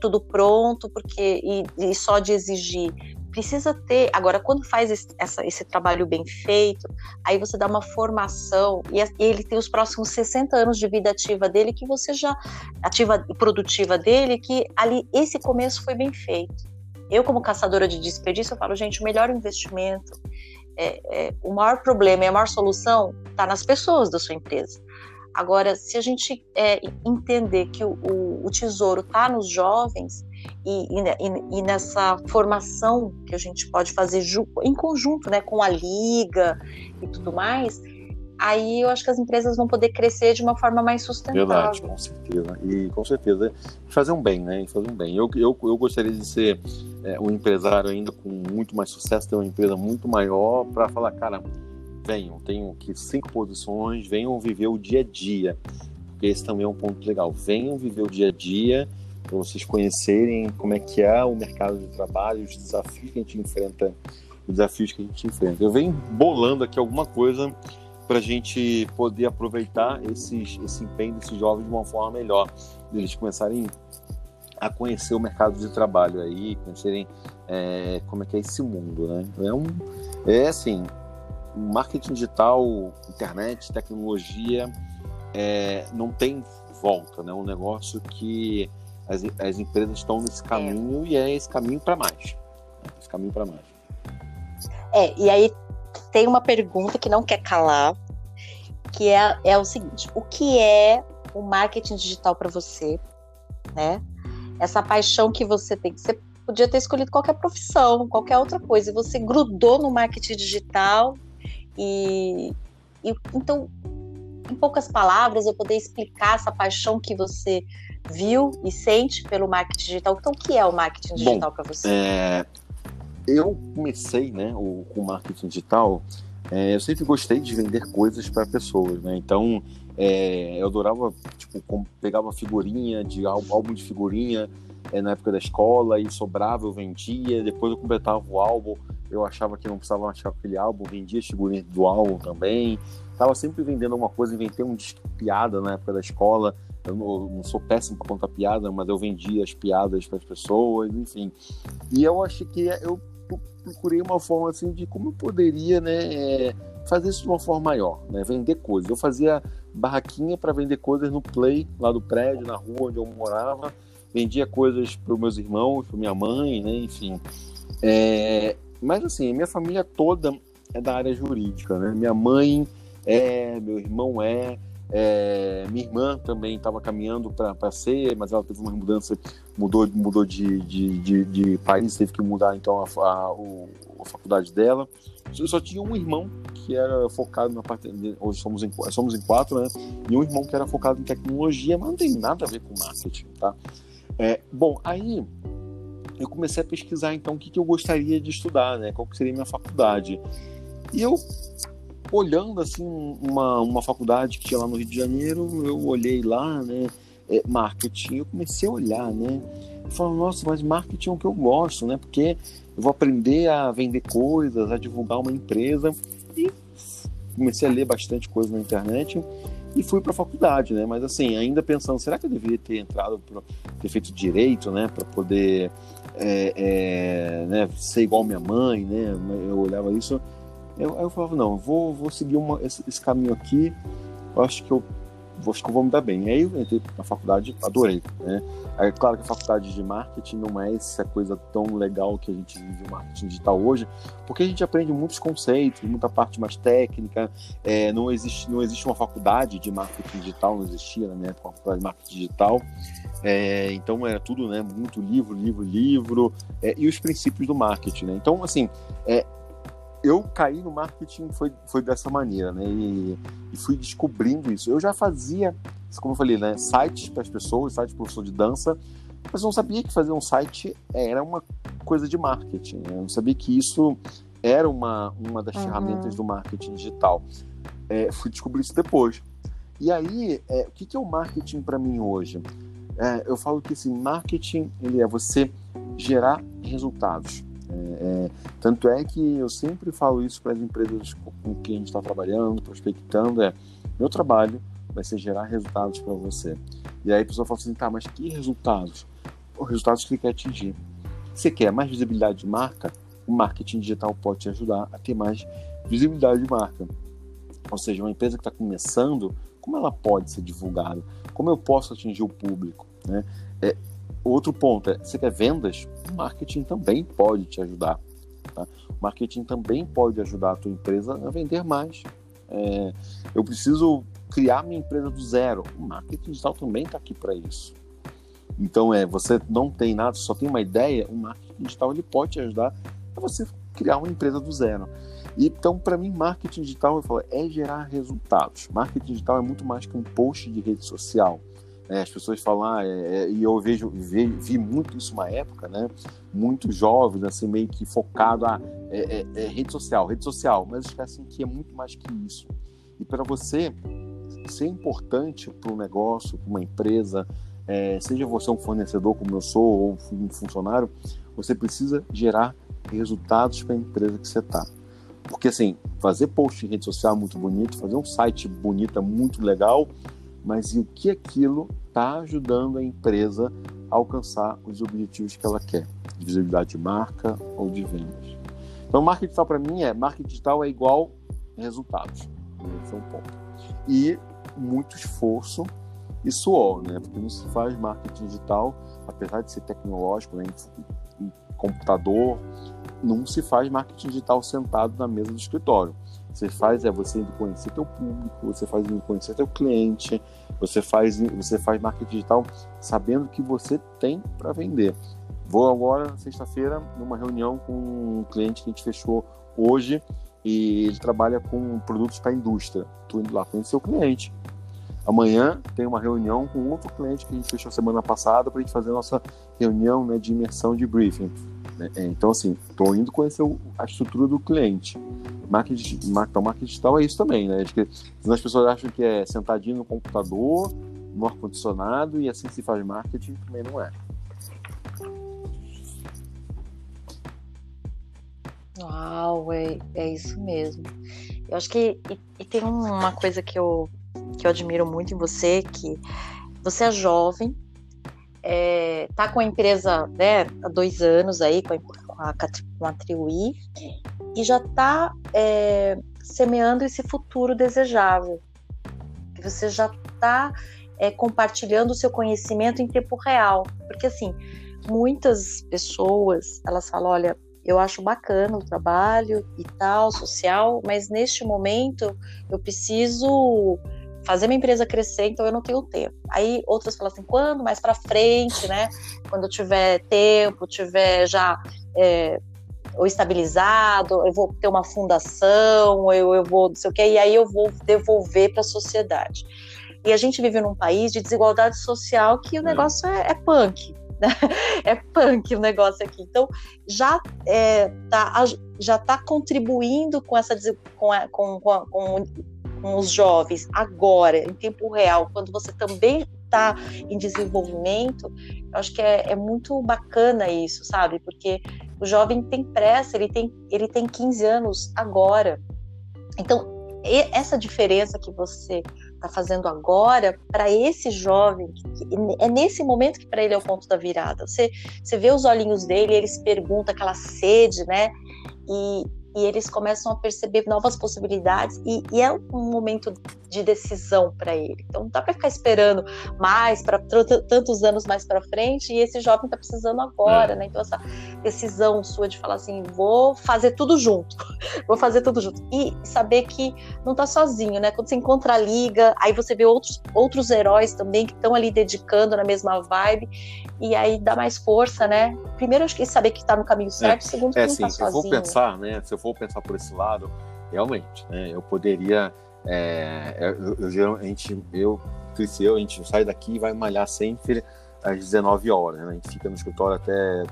tudo pronto, porque e só de exigir. Precisa ter, agora, quando faz esse trabalho bem feito, aí você dá uma formação e ele tem os próximos 60 anos de vida ativa dele, que você já, ativa e produtiva dele, que ali esse começo foi bem feito. Eu, como caçadora de desperdício, eu falo, gente, o melhor investimento, o maior problema e a maior solução está nas pessoas da sua empresa. Agora, se a gente entender que o tesouro está nos jovens e nessa formação que a gente pode fazer em conjunto, né, com a Liga e tudo mais, aí eu acho que as empresas vão poder crescer de uma forma mais sustentável. Verdade, com certeza. E com certeza fazer um bem, né? Fazer um bem. Eu gostaria de ser um empresário ainda com muito mais sucesso, ter uma empresa muito maior para falar, cara, venham, tenho aqui 5 posições, venham viver o dia a dia, porque esse também é um ponto legal, venham viver o dia a dia, para vocês conhecerem como é que é o mercado de trabalho, os desafios que a gente enfrenta. Eu venho bolando aqui alguma coisa para a gente poder aproveitar esse empenho desses jovens de uma forma melhor, eles começarem a conhecer o mercado de trabalho aí, conhecerem como é que é esse mundo, né? É assim, marketing digital, internet, tecnologia, não tem volta, né? É um negócio que as empresas estão nesse caminho e é esse caminho para mais. E aí tem uma pergunta que não quer calar, que é o seguinte, o que é o marketing digital para você, né? Essa paixão que você tem, que você podia ter escolhido qualquer profissão, qualquer outra coisa, e você grudou no marketing digital. E então, em poucas palavras, eu poder explicar essa paixão que você viu e sente pelo marketing digital. Então, o que é o marketing digital para você? Eu comecei, né, com o marketing digital, eu sempre gostei de vender coisas para pessoas, né? Então, eu adorava, pegava figurinha, álbum de figurinha, na época da escola, e sobrava, eu vendia, depois eu completava o álbum, eu achava que não precisava achar aquele álbum, vendia as figurinhas do álbum também, estava sempre vendendo alguma coisa, inventei um disco de piada na época da escola, eu não sou péssimo para contar piada, mas eu vendia as piadas para as pessoas, enfim, e eu achei que eu procurei uma forma assim de como eu poderia, né, fazer isso de uma forma maior, né, vender coisas. Eu fazia barraquinha para vender coisas no Play, lá do prédio, na rua onde eu morava, vendia coisas para os meus irmãos, para minha mãe, né, enfim, mas assim, a minha família toda é da área jurídica, né? Minha mãe meu irmão minha irmã também estava caminhando para ser, mas ela teve uma mudança, mudou de país, teve que mudar então a faculdade dela. Eu só tinha um irmão que era focado na parte... Hoje somos em quatro, né? E um irmão que era focado em tecnologia, mas não tem nada a ver com marketing, tá? Bom, aí eu comecei a pesquisar, então, o que, que eu gostaria de estudar, né? Qual que seria a minha faculdade. E eu, olhando, assim, uma faculdade que tinha lá no Rio de Janeiro, eu olhei lá, né? Marketing. Eu comecei a olhar, né? Eu falei, nossa, mas marketing é o que eu gosto, né? Porque eu vou aprender a vender coisas, a divulgar uma empresa. E comecei a ler bastante coisa na internet e fui para a faculdade, né? Mas assim, ainda pensando, será que eu deveria ter entrado, ter feito direito, né? Para poder né? ser igual minha mãe, né? Eu olhava isso, eu falava, não, eu vou seguir esse caminho aqui, eu acho que eu vou me dar bem. Aí eu entrei na faculdade, adorei, né? É claro que a faculdade de marketing não é essa coisa tão legal que a gente vive o marketing digital hoje, porque a gente aprende muitos conceitos, muita parte mais técnica, não existe uma faculdade de marketing digital, não existia na minha época uma faculdade de marketing digital, então era tudo, né, muito livro, e os princípios do marketing, né? Então, assim, eu caí no marketing foi dessa maneira, né? E fui descobrindo isso. Eu já fazia, como eu falei, né? Sites para as pessoas, site de professor de dança, mas eu não sabia que fazer um site era uma coisa de marketing, né? Eu não sabia que isso era uma das ferramentas do marketing digital. Fui descobrir isso depois. E aí, o que é o marketing para mim hoje? Eu falo que esse marketing, ele é você gerar resultados. Tanto é que eu sempre falo isso para as empresas com quem a gente está trabalhando, prospectando, meu trabalho vai ser gerar resultados para você. E aí a pessoa fala assim, tá, mas que resultados? Os resultados que você quer atingir. Você quer mais visibilidade de marca? O marketing digital pode te ajudar a ter mais visibilidade de marca. Ou seja, uma empresa que está começando, como ela pode ser divulgada? Como eu posso atingir o público, né? Outro ponto você quer vendas? O marketing também pode te ajudar, tá? O marketing também pode ajudar a tua empresa a vender mais. Eu preciso criar minha empresa do zero. O marketing digital também está aqui para isso. Então, você não tem nada, só tem uma ideia, o marketing digital ele pode te ajudar a você criar uma empresa do zero. Então, para mim, marketing digital, eu falo, gerar resultados. Marketing digital é muito mais que um post de rede social. As pessoas falam, e eu vi muito isso uma época, né? Muitos jovens, assim, meio que focado rede social, mas esquecem que é muito mais que isso. E para você ser importante para um negócio, para uma empresa, seja você um fornecedor como eu sou, ou um funcionário, você precisa gerar resultados para a empresa que você está. Porque, assim, fazer post em rede social é muito bonito, fazer um site bonito é muito legal, mas e o que aquilo está ajudando a empresa a alcançar os objetivos que ela quer, de visibilidade de marca ou de vendas. Então, marketing digital para mim marketing digital é igual resultados, esse é um ponto. E muito esforço e suor, né? Porque não se faz marketing digital, apesar de ser tecnológico, né, em computador, não se faz marketing digital sentado na mesa do escritório. Você faz você indo conhecer teu público, você faz indo conhecer teu cliente, você faz marketing digital sabendo o que você tem para vender. Vou agora, sexta-feira, numa reunião com um cliente que a gente fechou hoje e ele trabalha com produtos para a indústria. Estou indo lá conhecer o cliente. Amanhã tem uma reunião com outro cliente que a gente fechou semana passada para a gente fazer a nossa reunião, né, de imersão de briefing. Então, assim, estou indo conhecer a estrutura do cliente. Marketing digital é isso também, né? As pessoas acham que é sentadinho no computador, no ar-condicionado, e assim se faz marketing, também não é. Uau, é isso mesmo. Eu acho que e tem uma coisa que eu admiro muito em você, que você é jovem, tá com a empresa, né, há 2 anos aí, com a TruI, e já está semeando esse futuro desejável. Você já está compartilhando o seu conhecimento em tempo real. Porque, assim, muitas pessoas, elas falam, olha, eu acho bacana o trabalho e tal, social, mas neste momento eu preciso fazer minha empresa crescer, então eu não tenho tempo. Aí outras falam assim, quando? Mais para frente, né? Quando eu tiver tempo, tiver já ou estabilizado, eu vou ter uma fundação, ou eu vou não sei o que, e aí eu vou devolver para a sociedade. E a gente vive num país de desigualdade social que o negócio é punk, né? É punk o negócio aqui. Então, já tá contribuindo com essa com os jovens agora, em tempo real, quando você também está em desenvolvimento. Eu acho que é muito bacana isso, sabe? Porque o jovem tem pressa, ele tem 15 anos agora. Então, essa diferença que você está fazendo agora, para esse jovem, é nesse momento que para ele é o ponto da virada. Você vê os olhinhos dele, eles perguntam, aquela sede, né? E eles começam a perceber novas possibilidades, e é um momento de decisão para ele. Então não dá para ficar esperando mais, para tantos anos mais para frente, e esse jovem está precisando agora, né? Então essa decisão sua de falar assim, vou fazer tudo junto, e saber que não está sozinho, né? Quando você encontra a Liga, aí você vê outros heróis também que estão ali dedicando na mesma vibe, e aí dá mais força, né? Primeiro, acho que saber que está no caminho certo, segundo, que não está sozinho. Se eu for pensar por esse lado, realmente, né, eu poderia, a gente sai daqui e vai malhar sempre às 19 horas, né, a gente fica no escritório até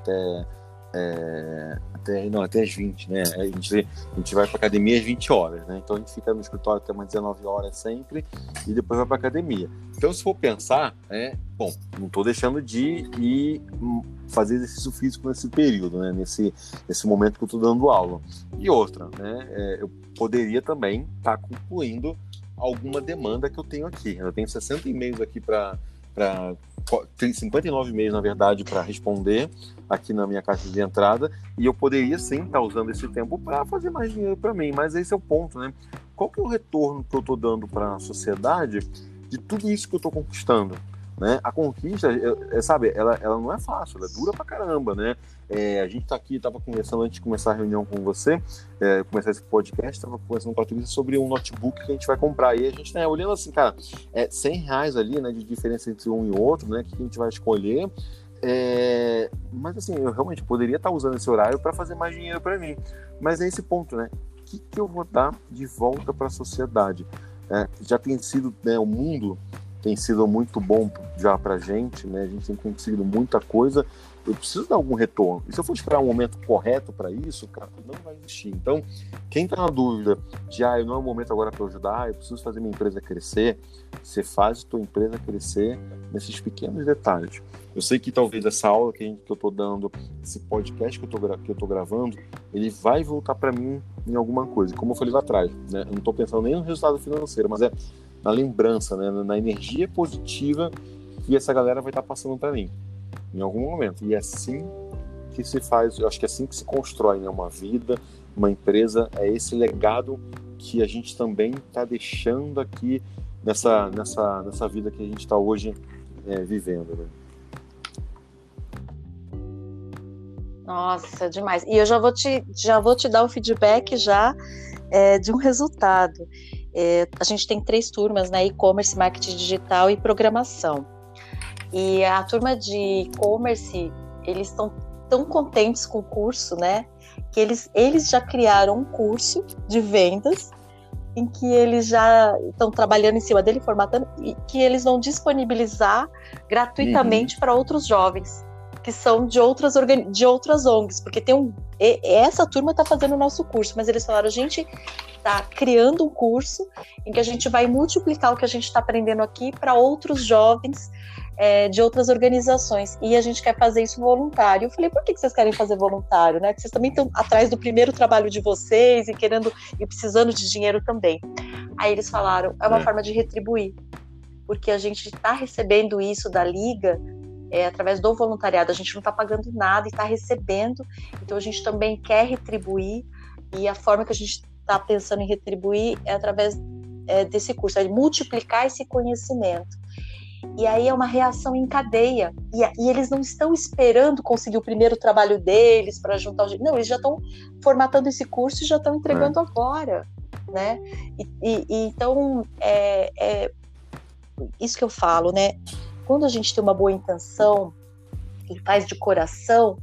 às 20, né, a gente vai pra academia às 20 horas, né, então a gente fica no escritório até umas 19 horas sempre e depois vai pra academia. Então, se for pensar, não estou deixando de ir fazer exercício físico nesse período, né? Nesse momento que eu estou dando aula. E outra, né? Eu poderia também estar concluindo alguma demanda que eu tenho aqui. Eu tenho 60 e-mails aqui 59 e-mails, na verdade, para responder aqui na minha caixa de entrada, e eu poderia sim estar usando esse tempo para fazer mais dinheiro para mim, mas esse é o ponto, né? Qual que é o retorno que eu estou dando para a sociedade de tudo isso que eu estou conquistando, né? A conquista, ela não é fácil, ela é dura pra caramba, né? A gente tá aqui, tava conversando antes de começar a reunião com você, começar esse podcast, tava conversando com a Trícia sobre um notebook que a gente vai comprar, e a gente, né, olhando assim, cara, R$100 ali, né, de diferença entre um e outro, né, que a gente vai escolher, mas assim, eu realmente poderia estar usando esse horário para fazer mais dinheiro para mim, mas é esse ponto, né? O que eu vou dar de volta para a sociedade? Já tem sido, né, o mundo tem sido muito bom já pra gente, né? A gente tem conseguido muita coisa, eu preciso dar algum retorno, e se eu for esperar um momento correto para isso, cara, não vai existir. Então, quem tá na dúvida de, não é o momento agora para ajudar, eu preciso fazer minha empresa crescer, você faz a tua empresa crescer nesses pequenos detalhes. Eu sei que talvez essa aula que eu tô dando, esse podcast que eu tô gravando, ele vai voltar para mim em alguma coisa, como eu falei lá atrás, né? Eu não tô pensando nem no resultado financeiro, mas na lembrança, né? Na energia positiva que essa galera vai estar passando para mim em algum momento. E é assim que se faz, eu acho que é assim que se constrói, né, uma vida, uma empresa, é esse legado que a gente também está deixando aqui nessa vida que a gente está hoje vivendo, né? Nossa, demais. E eu já vou te dar o feedback de um resultado. A gente tem 3 turmas, né? E-commerce, marketing digital e programação. E a turma de e-commerce, eles estão tão contentes com o curso, né? Que eles já criaram um curso de vendas em que eles já estão trabalhando em cima dele, formatando, e que eles vão disponibilizar gratuitamente para outros jovens que são de outras ONGs, porque tem essa turma está fazendo o nosso curso, mas eles falaram, a gente está criando um curso em que a gente vai multiplicar o que a gente está aprendendo aqui para outros jovens de outras organizações, e a gente quer fazer isso voluntário. Eu falei, por que vocês querem fazer voluntário, né? Porque vocês também estão atrás do primeiro trabalho de vocês e querendo e precisando de dinheiro também. Aí eles falaram, é uma forma de retribuir, porque a gente está recebendo isso da Liga, através do voluntariado, a gente não está pagando nada e está recebendo, então a gente também quer retribuir, e a forma que a gente está pensando em retribuir é através desse curso, é multiplicar esse conhecimento. E aí é uma reação em cadeia, e eles não estão esperando conseguir o primeiro trabalho deles para juntar o... Não, eles já estão formatando esse curso e já estão entregando agora, né? Então, isso que eu falo, né? Quando a gente tem uma boa intenção e faz de coração,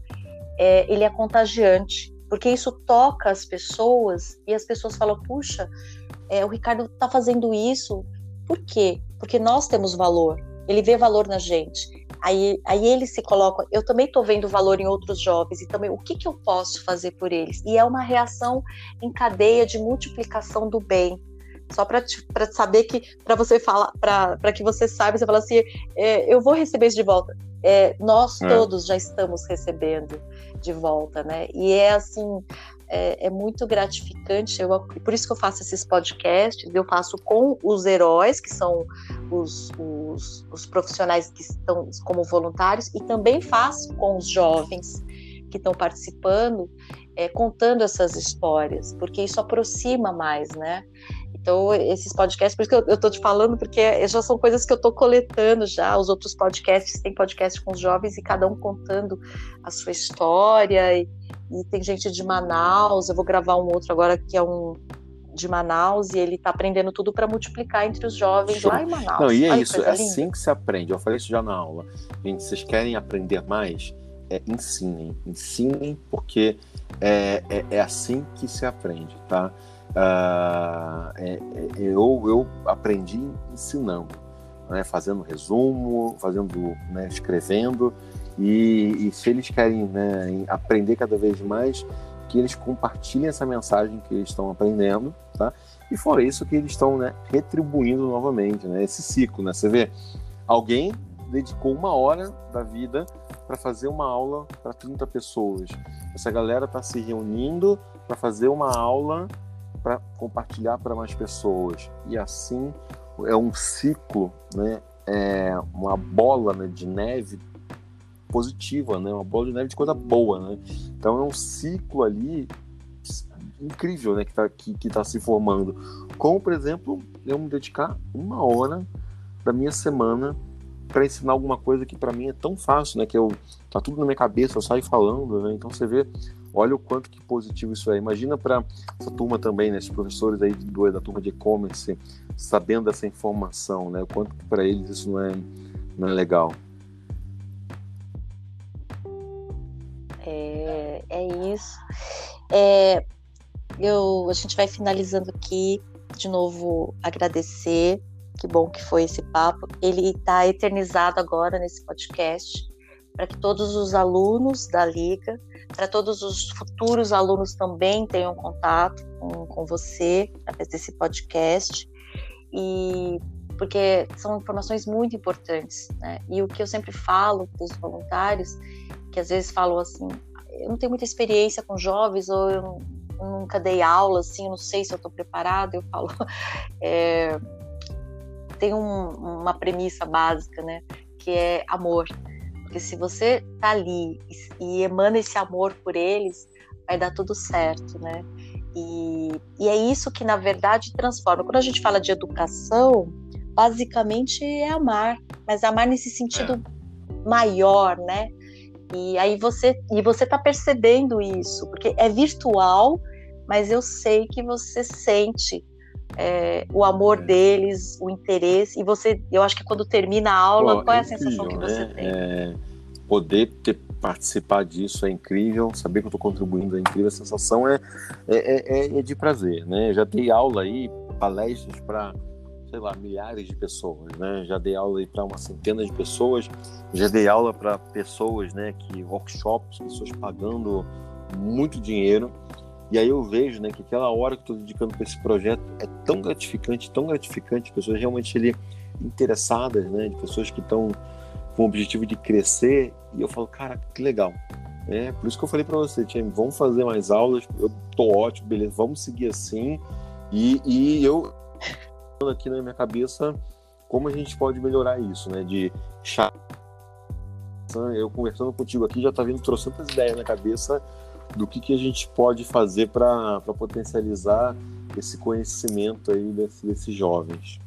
ele é contagiante. porque isso toca as pessoas e as pessoas falam, puxa, o Ricardo está fazendo isso, por quê? Porque nós temos valor, ele vê valor na gente, aí ele se coloca, eu também estou vendo valor em outros jovens, e também o que eu posso fazer por eles? E é uma reação em cadeia de multiplicação do bem. Só para saber que, para você falar, para que você saiba, você fala assim, eu vou receber isso de volta. Nós todos já estamos recebendo de volta, né? E é assim, é muito gratificante. Por isso que eu faço esses podcasts, eu faço com os heróis, que são os profissionais que estão como voluntários, e também faço com os jovens que estão participando, contando essas histórias, porque isso aproxima mais, né? Então, esses podcasts, por isso que eu estou te falando, porque já são coisas que eu estou coletando já, os outros podcasts, tem podcast com os jovens e cada um contando a sua história, e tem gente de Manaus, eu vou gravar um outro agora que é um de Manaus, e ele está aprendendo tudo para multiplicar entre os jovens lá em Manaus. Não, e isso, é assim que se aprende, eu falei isso já na aula. Gente, vocês querem aprender mais? Ensinem, porque é assim que se aprende, tá? Eu aprendi ensinando, né, fazendo resumo, escrevendo, e se eles querem, né, aprender cada vez mais, que eles compartilhem essa mensagem que eles estão aprendendo, tá? E fora isso, que eles estão, né, retribuindo novamente, né, esse ciclo, né? Você vê, alguém dedicou 1 hora da vida para fazer uma aula para 30 pessoas, essa galera está se reunindo para fazer uma aula para compartilhar para mais pessoas, e assim é um ciclo, né? É uma bola, né, de neve positiva, né? Uma bola de neve de coisa boa, né? Então é um ciclo ali incrível, né, que tá se formando. Como, por exemplo, eu me dedicar 1 hora da minha semana para ensinar alguma coisa que para mim é tão fácil, né? Que tá tudo na minha cabeça, eu saio falando, né? Então você vê, olha o quanto que positivo isso é. Imagina para essa turma também, né? Esses professores aí da turma de e-commerce, sabendo dessa informação, né? O quanto que para eles isso não é legal. É isso. A gente vai finalizando aqui, de novo agradecer. Que bom que foi esse papo. Ele está eternizado agora nesse podcast, para que todos os alunos da Liga, para todos os futuros alunos também tenham contato com você através desse podcast, e porque são informações muito importantes, né? E o que eu sempre falo para os voluntários, que às vezes falam assim, eu não tenho muita experiência com jovens, ou eu nunca dei aula, assim, eu não sei se eu estou preparada, eu falo, tem uma premissa básica, né? Que é amor. Porque se você tá ali e emana esse amor por eles, vai dar tudo certo, né? E é isso que, na verdade, transforma. Quando a gente fala de educação, basicamente é amar, mas amar nesse sentido maior, né? E aí você tá percebendo isso, porque é virtual, mas eu sei que você sente o amor deles, o interesse, e você, eu acho que quando termina a aula, qual é a sensação que você tem? Poder participar disso é incrível, saber que eu estou contribuindo é incrível, a sensação é de prazer, né? Eu já dei aula aí, palestras para, sei lá, milhares de pessoas, né? Já dei aula aí para uma centena de pessoas, já dei aula para pessoas, né, que workshops, pessoas pagando muito dinheiro. E aí eu vejo, né, que aquela hora que estou dedicando para esse projeto é tão gratificante, pessoas realmente ali interessadas, né, de pessoas que estão com o objetivo de crescer, e eu falo, cara, que legal. Por isso que eu falei para você, Tiago, vamos fazer mais aulas, eu tô ótimo, beleza, vamos seguir assim, e eu aqui na minha cabeça como a gente pode melhorar isso, né, de chato. Eu conversando contigo aqui já tá vindo trocentas ideias na cabeça do que a gente pode fazer para potencializar esse conhecimento aí desses jovens.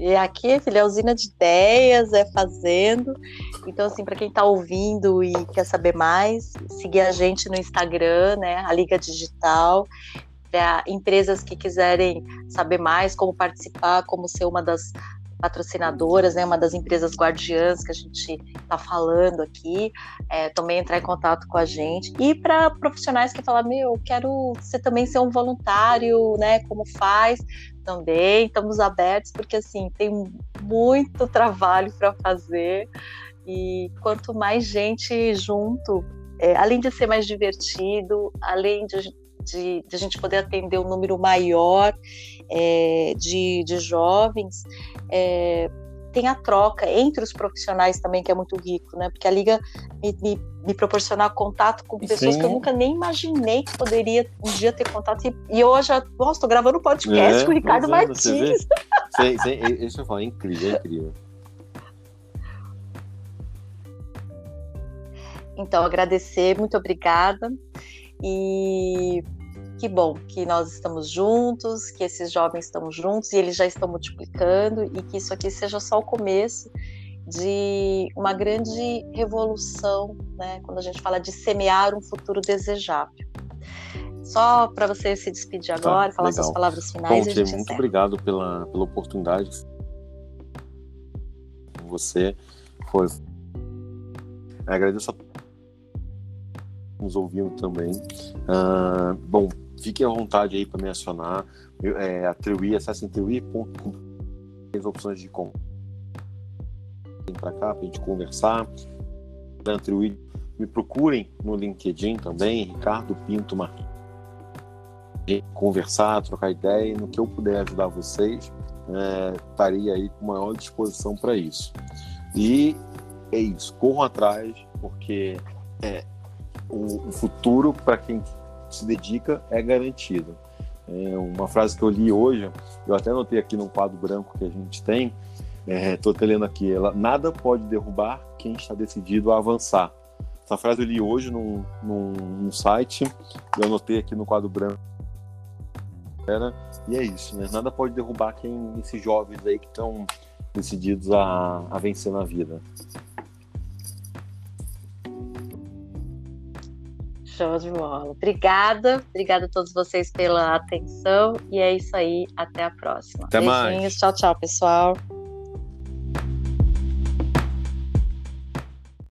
E aqui, filha, é usina de ideias, é fazendo. Então, assim, para quem está ouvindo e quer saber mais, seguir a gente no Instagram, né, a Liga Digital. Para empresas que quiserem saber mais, como participar, como ser uma das patrocinadoras, né, uma das empresas guardiãs que a gente está falando aqui, também entrar em contato com a gente. E para profissionais que falam, eu quero você também ser um voluntário, né, como faz, também estamos abertos, porque assim, tem muito trabalho para fazer, e quanto mais gente junto, além de ser mais divertido, além de a gente poder atender um número maior de jovens, tem a troca entre os profissionais também, que é muito rico, né? Porque a Liga me proporcionar contato com pessoas que eu nunca nem imaginei que poderia um dia ter contato. E hoje, estou gravando um podcast com o Ricardo Martins. Isso eu falo, é incrível. Então, agradecer, muito obrigada. E que bom que nós estamos juntos, que esses jovens estão juntos e eles já estão multiplicando, e que isso aqui seja só o começo de uma grande revolução, né? Quando a gente fala de semear um futuro desejável. Só para você se despedir agora, falar suas palavras finais. Bom, e a gente muito obrigado pela oportunidade. Você foi. Agradeço a nos ouvindo também. Bom, fiquem à vontade aí para me acionar. A TruI, acessem trui.com, tem as opções de compra. Vem para cá para a gente conversar. Da TruI, me procurem no LinkedIn também, Ricardo Pinto Martins. Conversar, trocar ideia, no que eu puder ajudar vocês, estarei aí com maior disposição para isso. E é isso, corram atrás, porque o futuro para quem se dedica é garantido. Uma frase que eu li hoje, eu até anotei aqui num quadro branco que a gente tem, estou até lendo aqui, nada pode derrubar quem está decidido a avançar. Essa frase eu li hoje num site, eu anotei aqui no quadro branco. E é isso, né? Nada pode derrubar esses jovens aí que estão decididos a vencer na vida. Show de bola. Obrigada a todos vocês pela atenção, e é isso aí, até a próxima. Até mais. Beijinhos, tchau, pessoal.